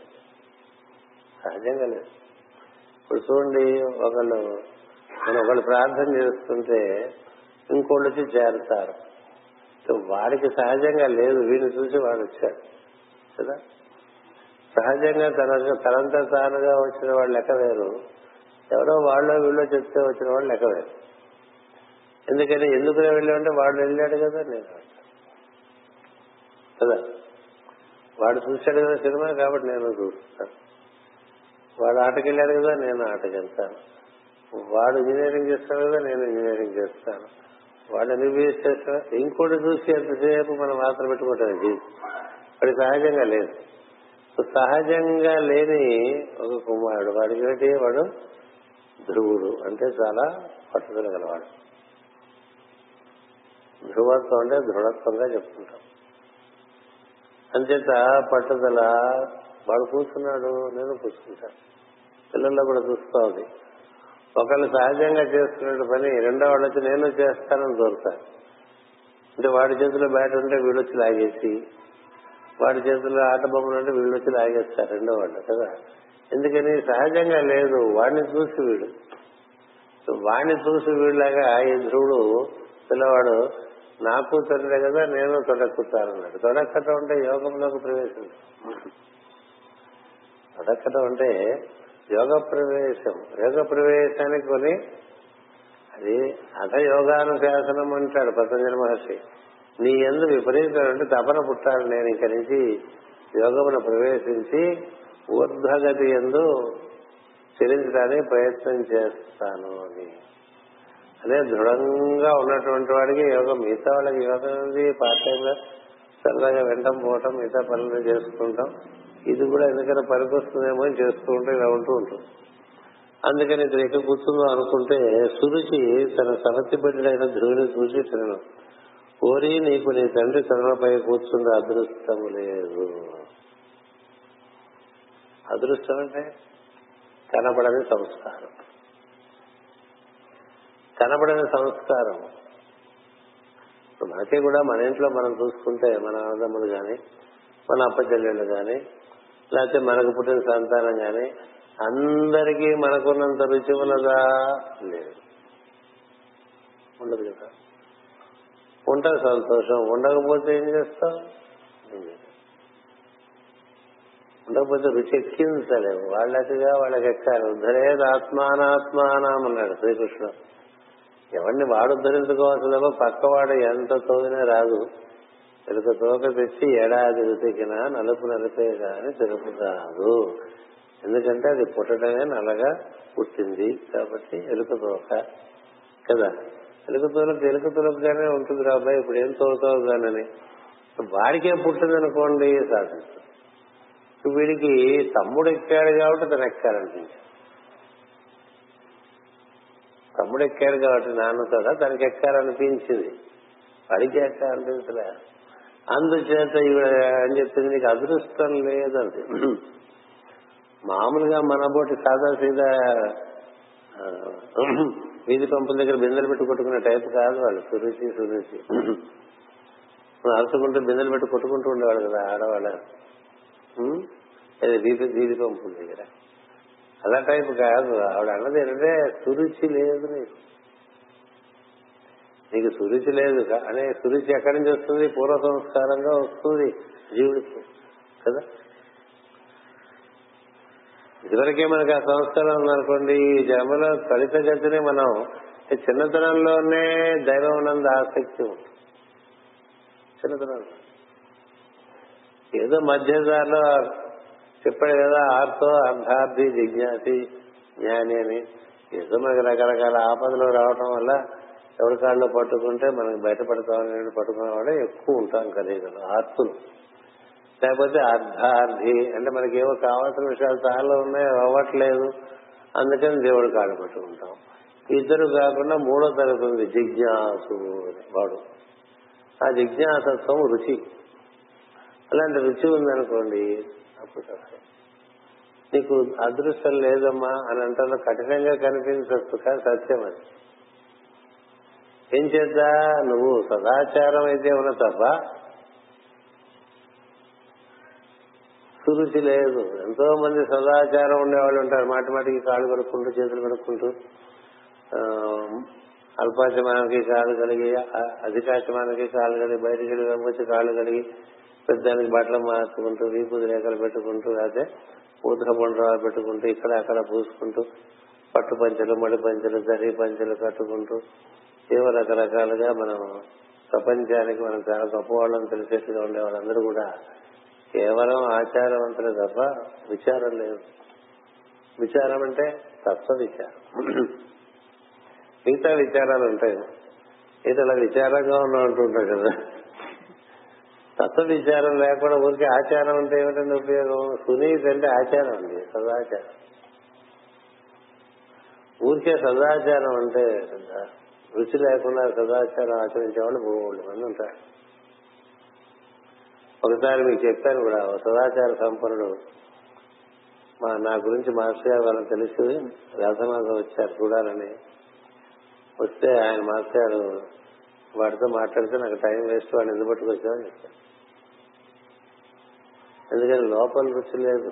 ఇప్పుడు చూడండి, ఒకళ్ళు ప్రార్థన చేస్తుంటే ఇంకోళ్ళు వచ్చి చేరుతారు. వాడికి సహజంగా లేదు, వీడిని చూసి వాడు వచ్చాడు కదా. సహజంగా తనంతా తానుగా వచ్చిన వాళ్ళు లెక్క వేరు, ఎవరో వాళ్ళో వీళ్ళో చెప్తే వచ్చిన వాళ్ళు లెక్క వేరు. ఎందుకని ఎందుకు వెళ్ళామంటే వాడు వెళ్ళాడు కదా, నేను కదా. వాడు చూశాడు కదా సినిమా, కాబట్టి నేను చూస్తాను. వాడు ఆటకి వెళ్ళాడు కదా, నేను ఆటకి వెళ్తాను. వాడు ఇంజనీరింగ్ చేస్తాడు కదా, నేను ఇంజనీరింగ్ చేస్తాను. వాడు ఎంబీబీఎస్ చేస్తాడు. ఇంకోటి చూసి ఎంతసేపు మనం ఆత్ర పెట్టుకుంటామండి. వాడి సహజంగా లేదు. సహజంగా లేని ఒక కుమారుడు వాడికి ఏంటి, వాడు ధ్రువుడు అంటే చాలా పట్టుదల గలవాడు. ధ్రువత్వం అంటే దృఢత్వంగా చెప్పుకుంటాం. అంచేత పట్టుదల. వాడు కూర్చున్నాడు, నేను కూర్చుంటాను. పిల్లల్లో కూడా చూస్తూ ఉంది. ఒకళ్ళు సహజంగా చేస్తున్న పని రెండో వాళ్ళు వచ్చి నేను చేస్తానని దొరుకుతాను. అంటే వాడి చేతిలో బ్యాట్ ఉంటే వీళ్ళు వచ్చి లాగేసి, వాడి చేతిలో ఆట బొమ్మలు ఉంటే వీళ్ళు వచ్చి లాగేస్తారు రెండో వాళ్ళు కదా. ఎందుకని సహజంగా లేదు, వాడిని చూసి వీళ్ళలాగా ఈ ధ్రువుడు పిల్లవాడు నాకు తండ్రి కదా, నేను తొడక్కుతానన్నాడు. తొడక్కటం అంటే యోగంలోకి ప్రవేశించు. తొడక్కటం అంటే యోగ ప్రవేశానికి కొని అది అధయోగానుశాసనం అంటాడు పతంజలి మహర్షి. నీ ఎందు విపరీతమైన తపన పుట్టాలి, నేను ఇక్కడి నుంచి యోగమును ప్రవేశించి ఊర్ధ్వగతి ఎందు చెలించడానికి ప్రయత్నం చేస్తాను అని. అదే దృఢంగా ఉన్నటువంటి వాడికి యోగం. మిగతా వాళ్ళకి యోగం అనేది పార్ట్ టైంగా సరదాగా వినటం పోవటం మిగతా పనులు చేసుకుంటాం. ఇది కూడా ఎందుకైనా పనికొస్తుందేమో అని చేస్తూ ఉంటే ఇలా ఉంటూ ఉంటుంది. అందుకని ఇక్కడ ఎక్కడ కూర్చుందో అనుకుంటే సురుచి తన సరస్తి బిడ్డలైన ధ్రువుని చూసి తినడం, కోరి నీకు నీ తండ్రి తనలపై కూర్చుంది అదృష్టము లేదు. అదృష్టం అంటే కనబడని సంస్కారం. కనబడని సంస్కారం మనకే కూడా మన ఇంట్లో మనం చూసుకుంటే మన అన్నదమ్ములు కానీ మన అప్పచెల్లెళ్ళు కానీ లేకపోతే మనకు పుట్టిన సంతానం కానీ అందరికీ మనకున్నంత రుచి ఉన్నదా? లేదు, ఉండదు కదా. ఉంటుంది సంతోషం, ఉండకపోతే ఏం చేస్తాం? ఉండకపోతే రుచి ఎక్కించలేవు. వాళ్ళకిగా వాళ్ళకి ఎక్కాలి. ఉద్ధరేది ఆత్మానాత్మానం అన్నాడు శ్రీకృష్ణుడు. ఎవరిని వాడు ఉద్ధరించుకోవాల్సిందేమో పక్కవాడు ఎంత తోదినే రాదు. ఎలుక తోక తెచ్చి ఏడాది ఉతికినా నలుపు నలిపే కానీ తెలుపు రాదు. ఎందుకంటే అది పుట్టడమే నల్లగా పుట్టింది కాబట్టి ఎలుక తోక కదా. ఎలుక తోలకగానే ఉంటుంది రాబాయి, ఇప్పుడు ఏం తోలుతావుగానని. వాడికే పుట్టింది అనుకోండి సాధించు. వీడికి తమ్ముడు ఎక్కాడు కాబట్టి తను ఎక్కాలనిపించింది. తమ్ముడు ఎక్కాడు కాబట్టి నాన్న కూడా తనకి ఎక్కాలనిపించింది. వాడికి ఎక్కాలనిపించలే. అందుచేత ఈవిడ అని చెప్పింది, నీకు అదృష్టం లేదంటే. మామూలుగా మనబోటి సాదా సీదా వీధి పంపుల దగ్గర బిందెలు పెట్టి కొట్టుకునే టైప్ కాదు వాళ్ళు. సురుచి అరుచుకుంటూ బిందెలు పెట్టి కొట్టుకుంటూ ఉండేవాళ్ళు కదా ఆడవాళ్ళ వీధి పంపుల దగ్గర. అలా టైప్ కాదు ఆవిడ. అన్నది ఏంటంటే సురుచి లేదు నీకు, నీకు సురుచి లేదు అనే. సురుచి ఎక్కడి నుంచి వస్తుంది? పూర్వ సంస్కారంగా వస్తుంది జీవుడికి కదా. ఇదివరకే మనకు ఆ సంస్కారం ఉందనుకోండి, ఈ జన్మలో కలిత గతిని మనం చిన్నతనంలోనే దైవం నందు ఆసక్తి ఉంటుంది. చిన్నతనంలో ఏదో మధ్యదారిలో చెప్పాడు కదా, ఆర్తో అర్థార్థి జిజ్ఞాసి జ్ఞాని అని. ఏదో మనకి రకరకాల ఆపదలు రావటం వల్ల ఎవరి కాళ్ళు పట్టుకుంటే మనకి బయటపడతామని పట్టుకునే వాళ్ళే ఎక్కువ ఉంటాం కదా, ఆర్తులు. లేకపోతే అర్ధార్థి అంటే మనకి ఏవో కావాల్సిన విషయాలు చాలా ఉన్నాయో అవ్వట్లేదు, అందుకని దేవుడు కాళ్ళు పట్టుకుంటాం. ఇద్దరు కాకుండా మూడో తరగతి ఉంది జిజ్ఞాసు వాడు. ఆ జిజ్ఞాసత్వం రుచి. అలాంటి రుచి ఉందనుకోండి అప్పుడు నీకు అదృష్టం లేదమ్మా అని అంటే కఠినంగా కనిపించచ్చు కానీ సత్యం అది. ఏం చేద్దా నువ్వు సదాచారం అయితే ఉన్న తప్ప సురుచి లేదు. ఎంతో మంది సదాచారం ఉండేవాళ్ళు ఉంటారు, మాటి మాటికి కాళ్ళు కడుక్కుంటూ చేతులు కడుక్కుంటూ, అల్పాచమానికి కాళ్ళు కడిగి, అధికాచమానికి కాళ్ళు కడిగి, బయటికి వచ్చి కాళ్ళు కడిగి, పెద్దానికి బట్టలు మార్చుకుంటూ, వీపుది రేఖలు పెట్టుకుంటూ, లేకపోతే పూతక పొండ్రాలు పెట్టుకుంటూ, ఇక్కడ అక్కడ పూసుకుంటూ, పట్టు పంచలు, మడి పంచలు, దరి పంచలు కట్టుకుంటూ, ఏవో రకరకాలుగా మనం ప్రపంచానికి మనం చాలా గొప్ప వాళ్ళని తెలిసేట్టుగా ఉండే వాళ్ళందరూ కూడా కేవలం ఆచారవంతులే తప్ప విచారం లేదు. విచారం అంటే తత్వ విచారం. మిగతా విచారాలు ఉంటాయి, ఇది అలా విచారంగా ఉంటాయి కదా. తత్వ విచారం లేకుండా ఊరికే ఆచారం అంటే ఏమిటంటే ఉపయోగం? సునీతి అంటే ఆచారం అండి, సదాచారం. ఊరికే సదాచారం అంటే కదా, రుచి లేకుండా సదాచారం ఆచరించే వాళ్ళు 3,000 మంది ఉంటారు. ఒకసారి మీకు చెప్పాను కూడా, సదాచార సంపన్నుడు నా గురించి మాస్టర్ గారు వాళ్ళని తెలిసి వ్యాసమాసం వచ్చారు చూడాలని. వస్తే ఆయన మాస్టర్ గారు వాడితో మాట్లాడితే నాకు టైం వేస్ట్, వాడిని ఎందుకు పట్టుకొచ్చామని చెప్పారు. ఎందుకని లోపల రుచి లేదు,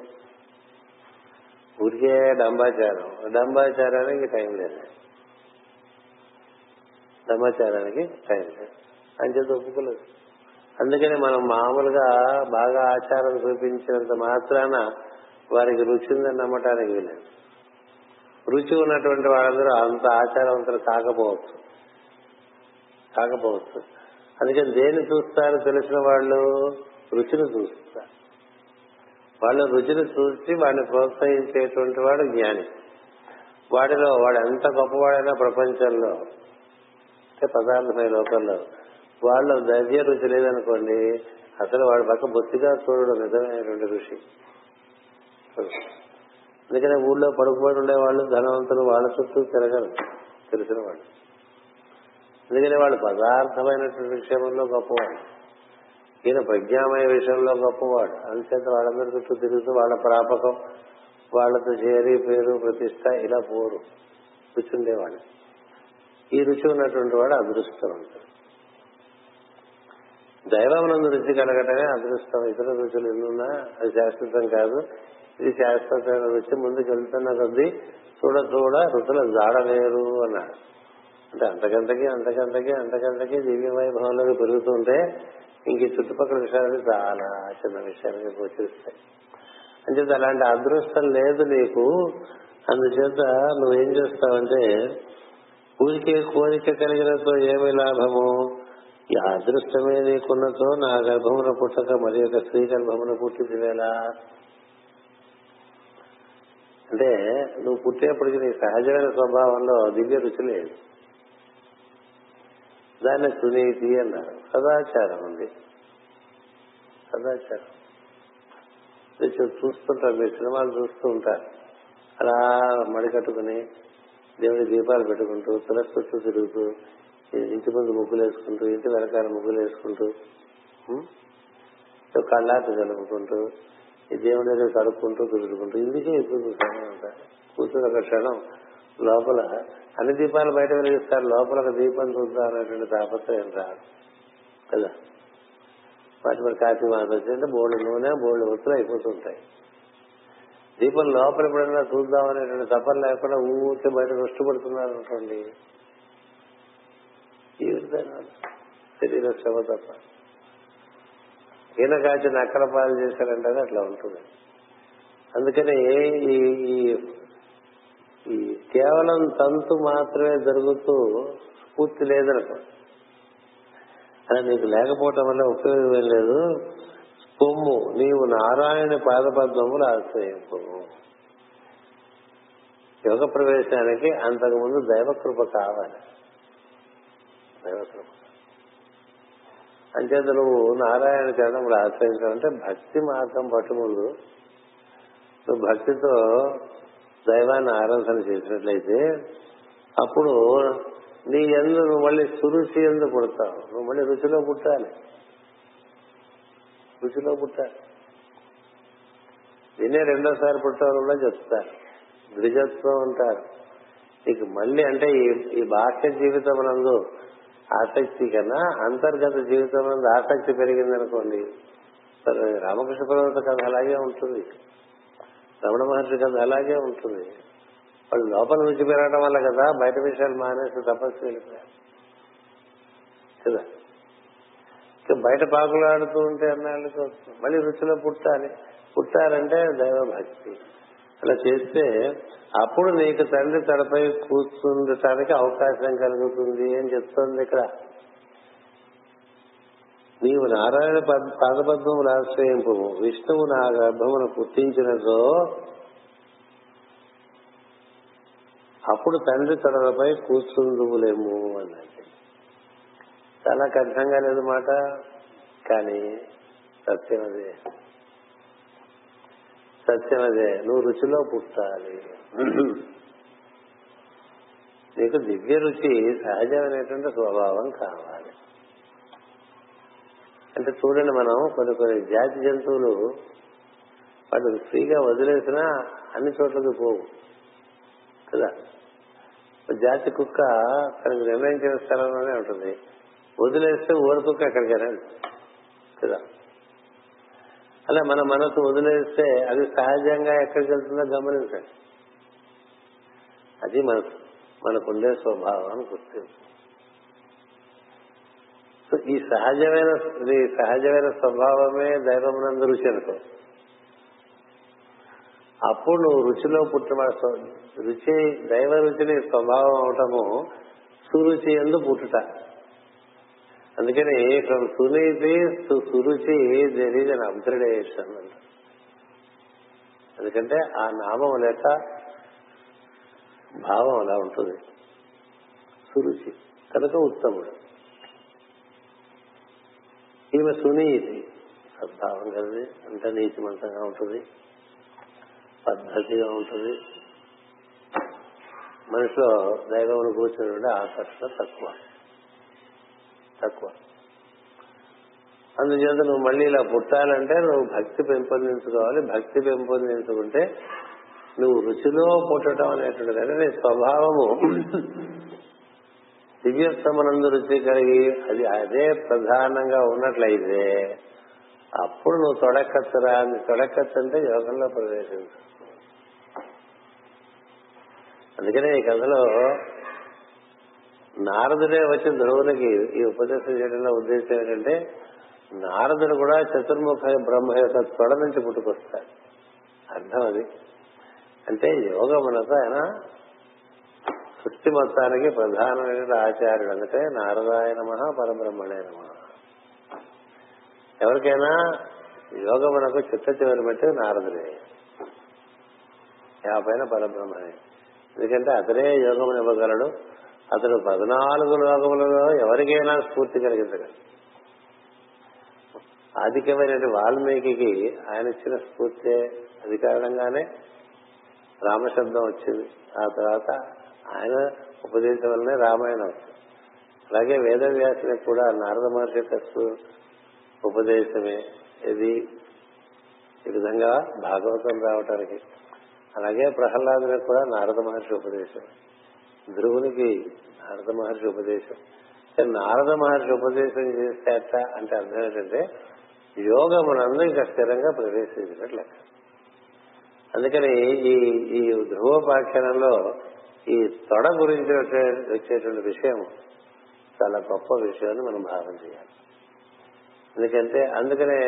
ఊరికే డంబాచారం. డంబాచారానికి టైం లేదు, అని చేత ఒప్పుకోలేదు. అందుకని మనం మామూలుగా బాగా ఆచారం చూపించినంత మాత్రాన వారికి రుచి ఉందని నమ్మటానికి వీలేదు. రుచి ఉన్నటువంటి వాళ్ళందరూ అంత ఆచారవంతులు కాకపోవచ్చు. అందుకని దేన్ని చూస్తారు తెలిసిన వాళ్ళు? రుచిని చూస్తారు. వాళ్ళ రుచిని చూసి వాడిని ప్రోత్సహించేటువంటి వాడు జ్ఞాని. వాడిలో వాడు ఎంత గొప్పవాడైనా ప్రపంచంలో అంటే పదార్థమైన లోకంలో వాళ్ళు ద్రవ్య రుచి లేదనుకోండి, అసలు వాడు పక్క బొత్తిగా చూడడం నిజమైనటువంటి ఋషి. అందుకనే ఊళ్ళో పడుకుపోయి ఉండేవాళ్ళు ధనవంతులు వాళ్ళ చుట్టూ తిరగరు తెలిసిన వాళ్ళు. అందుకనే వాళ్ళు పదార్థమైనటువంటి విషయంలో గొప్పవాడు, ఈయన ప్రజ్ఞామయ విషయంలో గొప్పవాడు. అందుచేత వాళ్ళందరి చుట్టూ తిరుగుతూ వాళ్ళ ప్రాపకం, వాళ్ళతో చేరి పేరు ప్రతిష్ట ఇలా పోరు రుచి ఉండేవాడు. ఈ రుచి ఉన్నటువంటి వాడు అదృష్టం ఉంటాడు. దైవమునందు రుచి కలగటమే అదృష్టం. ఇతర రుచులు ఎన్నున్నా అది శాశ్వతం కాదు, ఇది శాశ్వతమైన రుచి. ముందుకు వెళ్తున్న కొద్దీ చూడ చూడ రుచుల జాడలేరు అన్నాడు. అంటే అంతకంతకి దివ్య వైభవంలోకి పెరుగుతుంటే ఇంక చుట్టుపక్కల విషయాలు చాలా చిన్న విషయాలకి గోచరిస్తాయి. అంచేత అలాంటి అదృష్టం లేదు నీకు. అందుచేత నువ్వేం చేస్తావంటే ఊరికే కోరిక కలిగినతో ఏమి లాభము, ఈ అదృష్టమే నీకున్నతో నా గర్భమున పుట్టక మరి యొక్క స్త్రీ గర్భమున పుట్టింది వేళ అంటే నువ్వు పుట్టేప్పటికి నీ సహజమైన స్వభావంలో దివ్య రుచి లేదు. దాన్ని సునీతి అన్నారు. సదాచారం ఉంది. సదాచారం చూస్తుంటారు, మీరు సినిమాలు చూస్తూ ఉంటారు, అలా మడికట్టుకుని దేవుడి దీపాలు పెట్టుకుంటూ తులసి తిరుగుతూ ఇంటి ముందు ముగ్గులు వేసుకుంటూ ఇంటి వెనకాల ముగ్గులు వేసుకుంటూ కళ్ళాట కలుపుకుంటూ ఈ దేవుడి దగ్గర కడుక్కుంటూ తిరుగుకుంటూ ఇందుకే ఇప్పుడు చూసాను అంటారు. కూర్చుని ఒక క్షణం లోపల అన్ని దీపాలు బయట వెలిగిస్తారు, లోపల ఒక దీపం చూద్దాం అనేటువంటి తాపత్రయం రాదు కదా. వాటి మరి కాఫీ మాట వచ్చిందంటే బోళ్ళు నూనె బోళ్ళు ఒత్తులు అయిపోతుంటాయి. దీపం లోపల ఎప్పుడైనా చూద్దాం అనేటువంటి తపన లేకుండా ఊరికే బయట నష్టపడుతున్నారనుకోండి, ఈ విధంగా శరీర శ్రమ తప్ప ఈయన కాచి నక్కల పాలు చేశారంటే అట్లా ఉంటుంది. అందుకని ఈ ఈ కేవలం తంతు మాత్రమే జరుగుతూ స్ఫూర్తి లేదనుకో, అలా నీకు లేకపోవటం వల్ల ఉపయోగం లేదు. పొమ్ము నీవు నారాయణ పాదపద్మములు ఆశ్రయింపు. యోగ ప్రవేశానికి అంతకుముందు దైవకృప కావాలి. దైవకృప అంచేత నువ్వు నారాయణ చరణములు ఆశ్రయించాలంటే భక్తి మార్గం పట్టు. ముందు నువ్వు భక్తితో దైవాన్ని ఆరాధన చేసినట్లయితే అప్పుడు నీ ఎందు నువ్వు మళ్ళీ సురుచి ఎందు పుడతావు. నువ్వు మళ్ళీ రుచిలో పుట్టాలి, రుచిలో పుట్టాలి. దీన్నే రెండోసారి పుట్టాలని కూడా చెప్తారు, ద్విజత్వం అంటారు. నీకు మళ్ళీ అంటే ఈ బాహ్య జీవితం నందు ఆసక్తి కన్నా అంతర్గత జీవితం నందు ఆసక్తి పెరిగిందనుకోండి. రామకృష్ణ పరమహంస కథ అలాగే ఉంటుంది, రమణ మహర్షి కథ అలాగే ఉంటుంది. వాళ్ళు లోపల రుచి పెరగడం వల్ల కదా బయట విషయాలు మానేసి తపస్సు వెళ్ళిపోయారు కదా. బయట పాకులాడుతూ ఉంటే అన్నాళ్ళకి వస్తుంది. మళ్ళీ రుచిలో పుట్టాలి. పుట్టాలంటే దైవభక్తి. అలా చేస్తే అప్పుడు నీకు తండ్రి తలపై కూర్చుండటానికి అవకాశం కలుగుతుంది అని చెప్తోంది ఇక్కడ. నీవు నారాయణ పాదపద్మములు ఆశ్రయింపు, విష్ణువు నా గర్భమును పుట్టించినదో అప్పుడు తండ్రి తలపై కూర్చుందువులేము అన్నది. చాలా కఠినంగా లేదు మాట, కానీ సత్యమదే, సత్యమదే. నువ్వు రుచిలో పుట్టాలి. నీకు దివ్య రుచి సహజమైనటువంటి స్వభావం కావాలి. అంటే చూడండి, మనం కొన్ని కొన్ని జాతి జంతువులు వాటి ఫ్రీగా వదిలేసినా అన్ని చోట్లకి పోవు కదా. జాతి కుక్క తనకు నిర్ణయించిన స్థలంలోనే ఉంటుంది, వదిలేస్తే ఊరుకుక్క ఎక్కడికైనా కదా. అలా మన మనసు వదిలేస్తే అది సహజంగా ఎక్కడికి వెళ్తుందో గమనించండి. అది మనకుండే స్వభావాన్ని గుర్తింపు. ఈ సహజమైన స్వభావమే దైవమునందు రుచి అనుకో. అప్పుడు నువ్వు రుచిలో పుట్టిన రుచి దైవ రుచిని స్వభావం అవటము సురుచి ఎందు పుట్టుట. అందుకని from Suniti to సురుచి there is an upgradation అంట. ఎందుకంటే ఆ నామం లేక భావం అలా ఉంటుంది. సురుచి కనుక ఉత్తముడు. ఈమె సునీతి, సద్భావం కలది, అంత నీతిమంతంగా ఉంటుంది, పద్ధతిగా ఉంటుంది, మనిషిలో దైవమును కూర్చుని ఆకర్షణ తక్కువ. అందుచేత నువ్వు మళ్ళీ ఇలా పుట్టాలంటే నువ్వు భక్తి పెంపొందించుకోవాలి. భక్తి పెంపొందించుకుంటే నువ్వు రుచిలో పుట్టడం అనేటువంటిదంటే నీ స్వభావము దివ్యత్వమునందు రుచి కలిగి అది అదే ప్రధానంగా ఉన్నట్లయితే అప్పుడు నువ్వు తొడకత్తురా. తొడకత్తు అంటే యోగంలో ప్రవేశించు. అందుకనే ఈ కథలో నారదుడే వచ్చి ధ్రువునికి ఈ ఉపదేశం చేయడంలో ఉద్దేశం ఏంటంటే, నారదుడు కూడా చతుర్ముఖ బ్రహ్మ యొక్క తొడ నుంచి పుట్టుకొస్తాడు. అర్థం అది అంటే యోగమునత ఆయన సృష్టి మొత్తానికి ప్రధానమైన ఆచార్యుడు. అంటే నారదాయ నమః పరబ్రహ్మణే నమః. ఎవరికైనా యోగమునకు చిత్త చివరి పెట్టి నారదుడే, ఆ పైన పరబ్రహ్మనే. ఎందుకంటే అతనే యోగమును ఇవ్వగలడు. అతడు 14 యోగములలో ఎవరికైనా స్ఫూర్తి కలిగించగలడు. ఆధిక్యమైన వాల్మీకి ఆయన ఇచ్చిన స్ఫూర్తి, అది కారణంగానే రామశబ్దం వచ్చింది. ఆ తర్వాత ఆయన ఉపదేశం వల్లనే రామాయణం వచ్చింది. అలాగే వేదవ్యాసులకు కూడా నారద మహర్షి యొక్క ఉపదేశమే ఇది ఈ విధంగా భాగవతం రావటానికి. అలాగే ప్రహ్లాదులకు కూడా నారద మహర్షి ఉపదేశం, ధ్రువునికి నారద మహర్షి ఉపదేశం. నారద మహర్షి ఉపదేశం చేసేట అంటే అర్థం ఏంటంటే యోగమునందు ఇంకా స్థిరంగా ప్రవేశించినట్ల. అందుకని ఈ ధ్రువోపాఖ్యానంలో ఈ తొడ గురించి వచ్చేటువంటి విషయం చాలా గొప్ప విషయాన్ని మనం భావన చేయాలి. ఎందుకంటే అందుకనే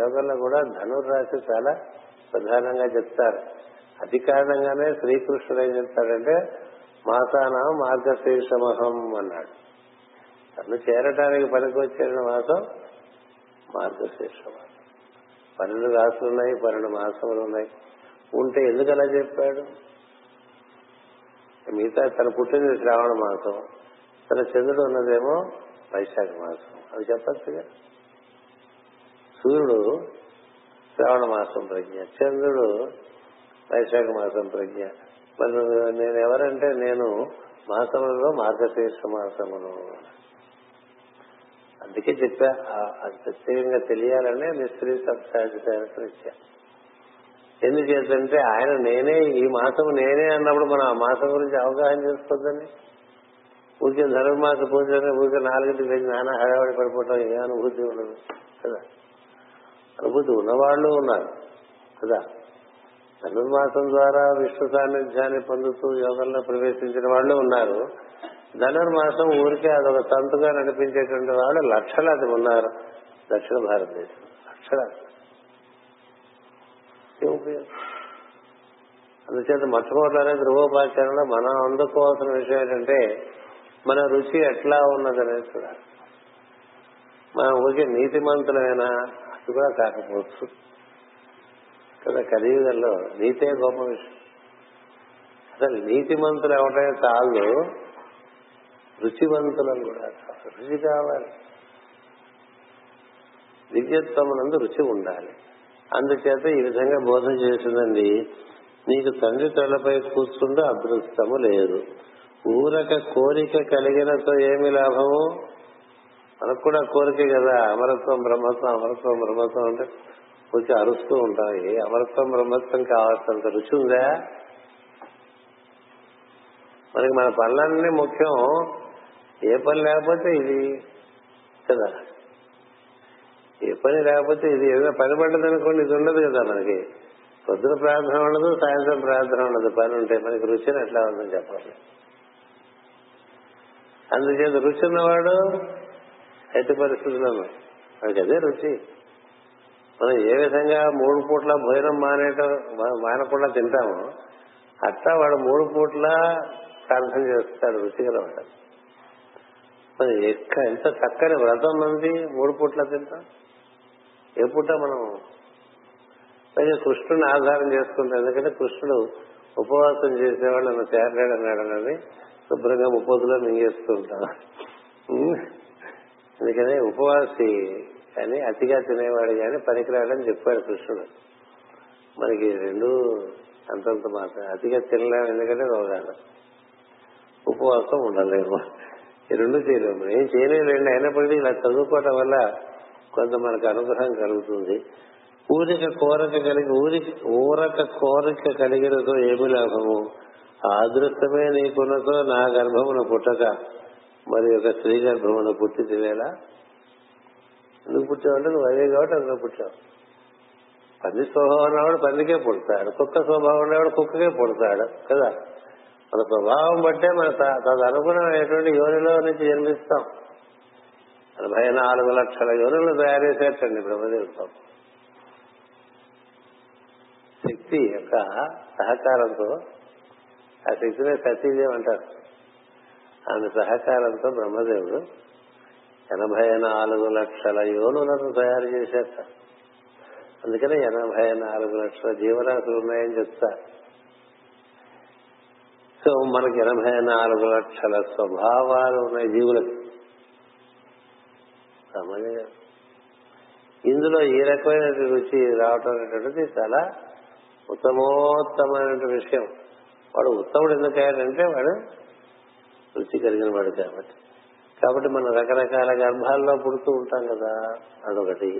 యోగంలో కూడా ధనుర్ రాశి చాలా ప్రధానంగా చెప్తారు. అది కారణంగానే శ్రీకృష్ణుడు ఏం చెప్తాడంటే, మాసానా మార్గశీర్షమహం అన్నాడు. తను చేరటానికి పనికొచ్చే మాసం మార్గశీర్షం. 12 రాసులున్నాయి, 12 మాసములు ఉన్నాయి. ఉంటే ఎందుకు అలా చెప్పాడు? మిగతా తను పుట్టింది శ్రావణ మాసం, తన చంద్రుడు ఉన్నదేమో వైశాఖ మాసం, అది చెప్పచ్చుగా. సూర్యుడు శ్రావణ మాసం ప్రజ్ఞ, చంద్రుడు వైశాఖ మాసం ప్రజ్ఞ. మరి నేను ఎవరంటే నేను మాసములలో మార్గశీర్ష మాసమును. అందుకే చెప్పా, అది ప్రత్యేకంగా తెలియాలనే మిస్త్రీ సబ్స్టాన్షియల్ ఇచ్చా. ఎందుచేతంటే ఆయన నేనే, ఈ మాసం నేనే అన్నప్పుడు మనం ఆ మాసం గురించి అవగాహన చేసుకోవద్దండి. పూజ ధనుర్మాస పూజ పూజ 4 నానా హడావడి పడిపోవటం ఏ అనుభూతి ఉండదు కదా. అనుభూతి ఉన్నవాళ్ళు ఉన్నారు కదా. ధనుర్మాసం ద్వారా విష్ణు సాన్నిధ్యాన్ని పొందుతూ యోగంలో ప్రవేశించిన వాళ్ళు ఉన్నారు. ధనుర్మాసం ఊరికే అదొక తంతుగా నడిపించేటువంటి వాళ్ళు లక్షలాది ఉన్నారు దక్షిణ భారతదేశం. లక్షలాది. అందుచేత మొట్టమొదటిలోనే ధ్రువోపాఖ్యానంలో మనం అందుకోవాల్సిన విషయం ఏంటంటే మన రుచి ఎట్లా ఉన్నదనేది చూడాలి. మనం ఊరికే నీతిమంతులైనా అది కూడా కాకపోవచ్చు కదా. కలియుగంలో నీతే గొప్ప విషయం. అసలు నీతిమంతులు ఎవటే చాలు, రుచివంతులను కూడా. రుచి కావాలి, దివ్యత్వమునందు రుచి ఉండాలి. అందుచేత ఈ విధంగా బోధ చేసిందండి. నీకు తండ్రి తలపై కూర్చుంటే అదృష్టము లేదు. ఊరక కోరిక కలిగినతో ఏమి లాభము? మనకు కూడా కోరికే కదా. అమరత్వం బ్రహ్మత్వం, అమరత్వం బ్రహ్మత్వం అంటే కొంచెం అరుస్తూ ఉంటాం. ఏ అమరత్వం బ్రహ్మత్వం కావాల్సినంత రుచి ఉందా మనకి? మన పనులన్నీ ముఖ్యం. ఏ పని లేకపోతే ఇది కదా, ఏ పని లేకపోతే ఇది. ఏదైనా పని పడ్డది అనుకోండి, ఇది ఉండదు కదా మనకి. పొద్దున ప్రార్థన ఉండదు, సాయంత్రం ప్రార్థన ఉండదు. పని ఉంటే మనకి రుచిని ఎట్లా ఉందని చెప్పాలి. అందుచేత రుచి ఉన్నవాడు ఎట్టి పరిస్థితుల్లో మనకి అదే రుచి. మనం ఏ విధంగా 3 పూట్ల భోజనం మానకుండా తింటామో అట్లా వాడు 3 పూట్లా ప్రార్థన చేస్తాడు. రుచిగా ఉంటాడు. మరి ఎంత చక్కని వ్రతం ఉంది, 3 పూట్ల తింటాం. ఏ పూట మనం పైగా కృష్ణుని ఆధారం చేసుకుంటాం. ఎందుకంటే కృష్ణుడు ఉపవాసం చేసేవాళ్ళు నన్ను చేరలేడు అన్నాడు. శుభ్రంగా 30లో మింగేస్తుంటాం. అందుకనే ఉపవాసి కానీ అతిగా తినేవాడు కానీ పనికిరాడని చెప్పాడు కృష్ణుడు. మనకి రెండు అంతంత మాత్రం. అతిగా తినలేము, ఎందుకంటే రోగాలు. ఉపవాసం ఉండలేము, ఈ రెండు చేయలేము. ఏం చేయలేము రెండు. అయినప్పటికీ ఇలా చదువుకోవటం వల్ల కొంత మనకు అనుగ్రహం కలుగుతుంది. ఊరక కోరిక కలిగినతో ఏమి లాభము? అదృష్టమే నీకున్నతో నా గర్భమున పుట్టక మరి యొక్క స్త్రీ గర్భమున పుట్టి తినేలా. ఎందుకు పుట్టావంటే నువ్వు అదే కాబట్టి అందులో పుట్టావు. పంది స్వభావం ఉన్నవాడు పందికే పుడతాడు, కుక్క స్వభావం ఉన్నవాడు కుక్కకే పుడతాడు కదా. మన స్వభావం బట్టే మన తదనుగుణమైనటువంటి యోనిలో నుంచి జన్మిస్తాం. 84 లక్షల యోనులు తయారు చేసేటండి బ్రహ్మదేవుడు. శక్తి యొక్క సహకారంతో, ఆ శక్తినే సతీదేవి అంటారు, ఆమె సహకారంతో బ్రహ్మదేవుడు 84 లక్షల యోనులను తయారు చేసేట. అందుకనే 84 లక్షల జీవరాశులు ఉన్నాయని చెప్తారు. సో మనకి 84 లక్షల స్వభావాలు ఉన్నాయి జీవులకి. ఇందులో ఈ రకమైన రుచి రావటం అనేటువంటిది చాలా ఉత్తమోత్తమైన విషయం. వాడు ఉత్తముడు ఎందుకంటే వాడు రుచి కలిగిన వాడు కాబట్టి. కాబట్టి మనం రకరకాల గర్భాల్లో పుడుతూ ఉంటాం కదా, అదొకటి.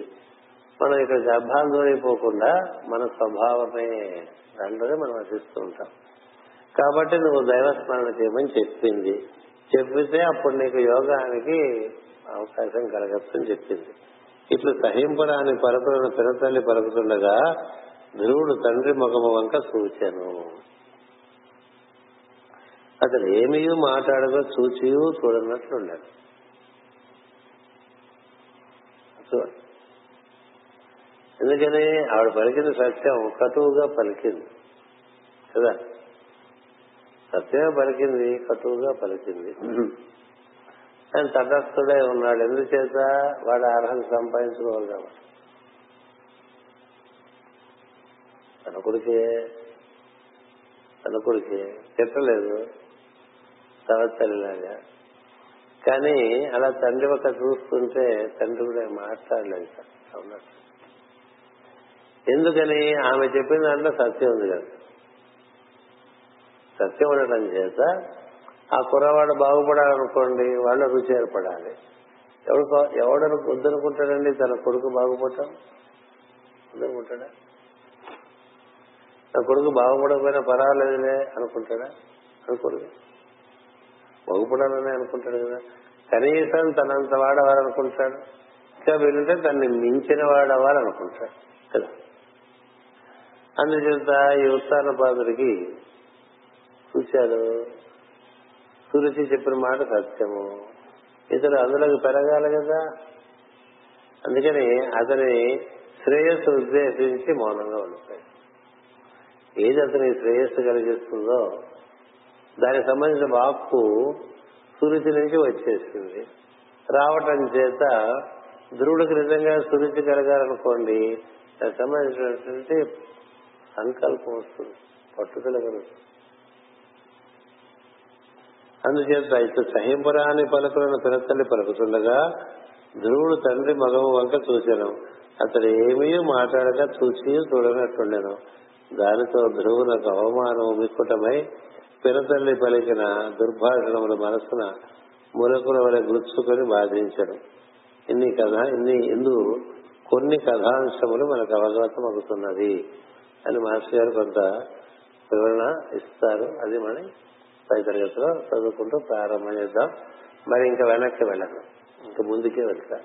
మనం ఇక్కడ గర్భాలు దూరైపోకుండా మన స్వభావమే దాంట్లోనే మనం వసిస్తూ ఉంటాం. కాబట్టి నువ్వు దైవస్మరణ చేయమని చెప్పింది. చెప్పితే అప్పుడు నీకు యోగానికి అవకాశం కలగచ్చని చెప్పింది. ఇట్లు సహింపరాని పలుకులను పినతల్లి పలుకుతుండగా ధ్రువుడు తండ్రి ముఖము వంక చూచెను. అతడు ఏమీ మాట్లాడగా చూచియూ చూడనట్లున్నాడు. ఎందుకని ఆవిడ పలికింది సత్యం, కటువుగా పలికింది కదా. సత్యమే పలికింది, కటువుగా పలికింది. ఆయన తటస్థుడే ఉన్నాడు. ఎందుచేత వాడు అర్హత సంపాదించుకోవాలి కాబట్టి. తన కొడుకే తిట్టలేదు తవతల్లిలాగా. కానీ అలా తండ్రి ఒక చూస్తుంటే తండ్రి కూడా మాట్లాడలేదు సార్. ఎందుకని? ఆమె చెప్పిన దాంట్లో సత్యం ఉంది కదా. సత్యం ఉండటం చేత ఆ కుర్రవాడు బాగుపడాలనుకోండి, వాళ్ళు రుచి ఏర్పడాలి. ఎవడను వద్దనుకుంటాడండి తన కొడుకు బాగుపడటం? వద్దనుకుంటాడా? నా కొడుకు బాగుపడకపోయినా పర్వాలేదులే అనుకుంటాడా? అనుకోడు. బాగుపడాలని అనుకుంటాడు కదా. కనీసం తనంత వాడవాలనుకుంటాడు. ఇంకా వీలుంటే తనని మించిన వాడవాలనుకుంటాడు కదా. అందుచేత ఈ ఉత్తాన పాదుడికి చూశాడు. సురుచి చెప్పిన మాట సత్యము. ఇతడు అందులోకి పెరగాలి కదా. అందుకని అతని శ్రేయస్సు ఉద్దేశించి మౌనంగా ఉండిపోయాడు. ఏది అతని శ్రేయస్సు కలిగిస్తుందో దానికి సంబంధించిన వాక్కు సురుచి నుంచి వచ్చేసింది. రావటం చేత ధ్రువుడికి నిజంగా సురుచి కలగాలనుకోండి, దానికి సంబంధించినటువంటి సంకల్పం వస్తుంది, పట్టుదల కలుగుతుంది. అందుచేత ఇటు సహింపురాని పలుకులను పినతల్లి పలుకుతుండగా ధ్రువుడు తండ్రి మగవు వంక చూచెను. అతడు ఏమీ మాట్లాడక చూచి చూడనట్టుండెను. దానితో ధ్రువునకు అవమానం మిక్కుటమై పినతల్లి పలికిన దుర్భాషణముల మనసున ములకుల వలె గుచ్చుకొని బాధించను. ఇందు కొన్ని కథాంశములు మనకు అవగతం అవుతున్నది అని మాస్టర్ గారు కొంత వివరణ ఇస్తారు. అది మనం పై తరగతిలో చదువుకుంటూ ప్రారంభం చేద్దాం. మరి ఇంకా వెనక్కి వెళ్ళను, ఇంకా ముందుకే వెళ్తా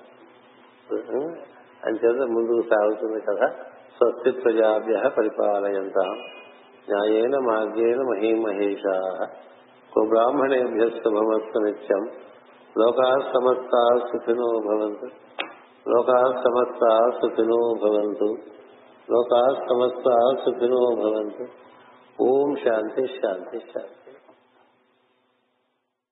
అని చేత ముందుకు సాగుతుంది కదా. స్వస్తి ప్రజాభ్యః పరిపాలయంతాం న్యాయేన మార్గేణ మహీమహేషాః గోబ్రాహ్మణేభ్యః శుభమస్తు నిత్యం. లోకాః సమస్తాః సుఖినో భవంతు. లోకాః సమస్తాః సుఖినో భవంతు. లోకాః సమస్తాః సుఖినో భవంతు. ఓం శాంతి శాంతి శాంతి.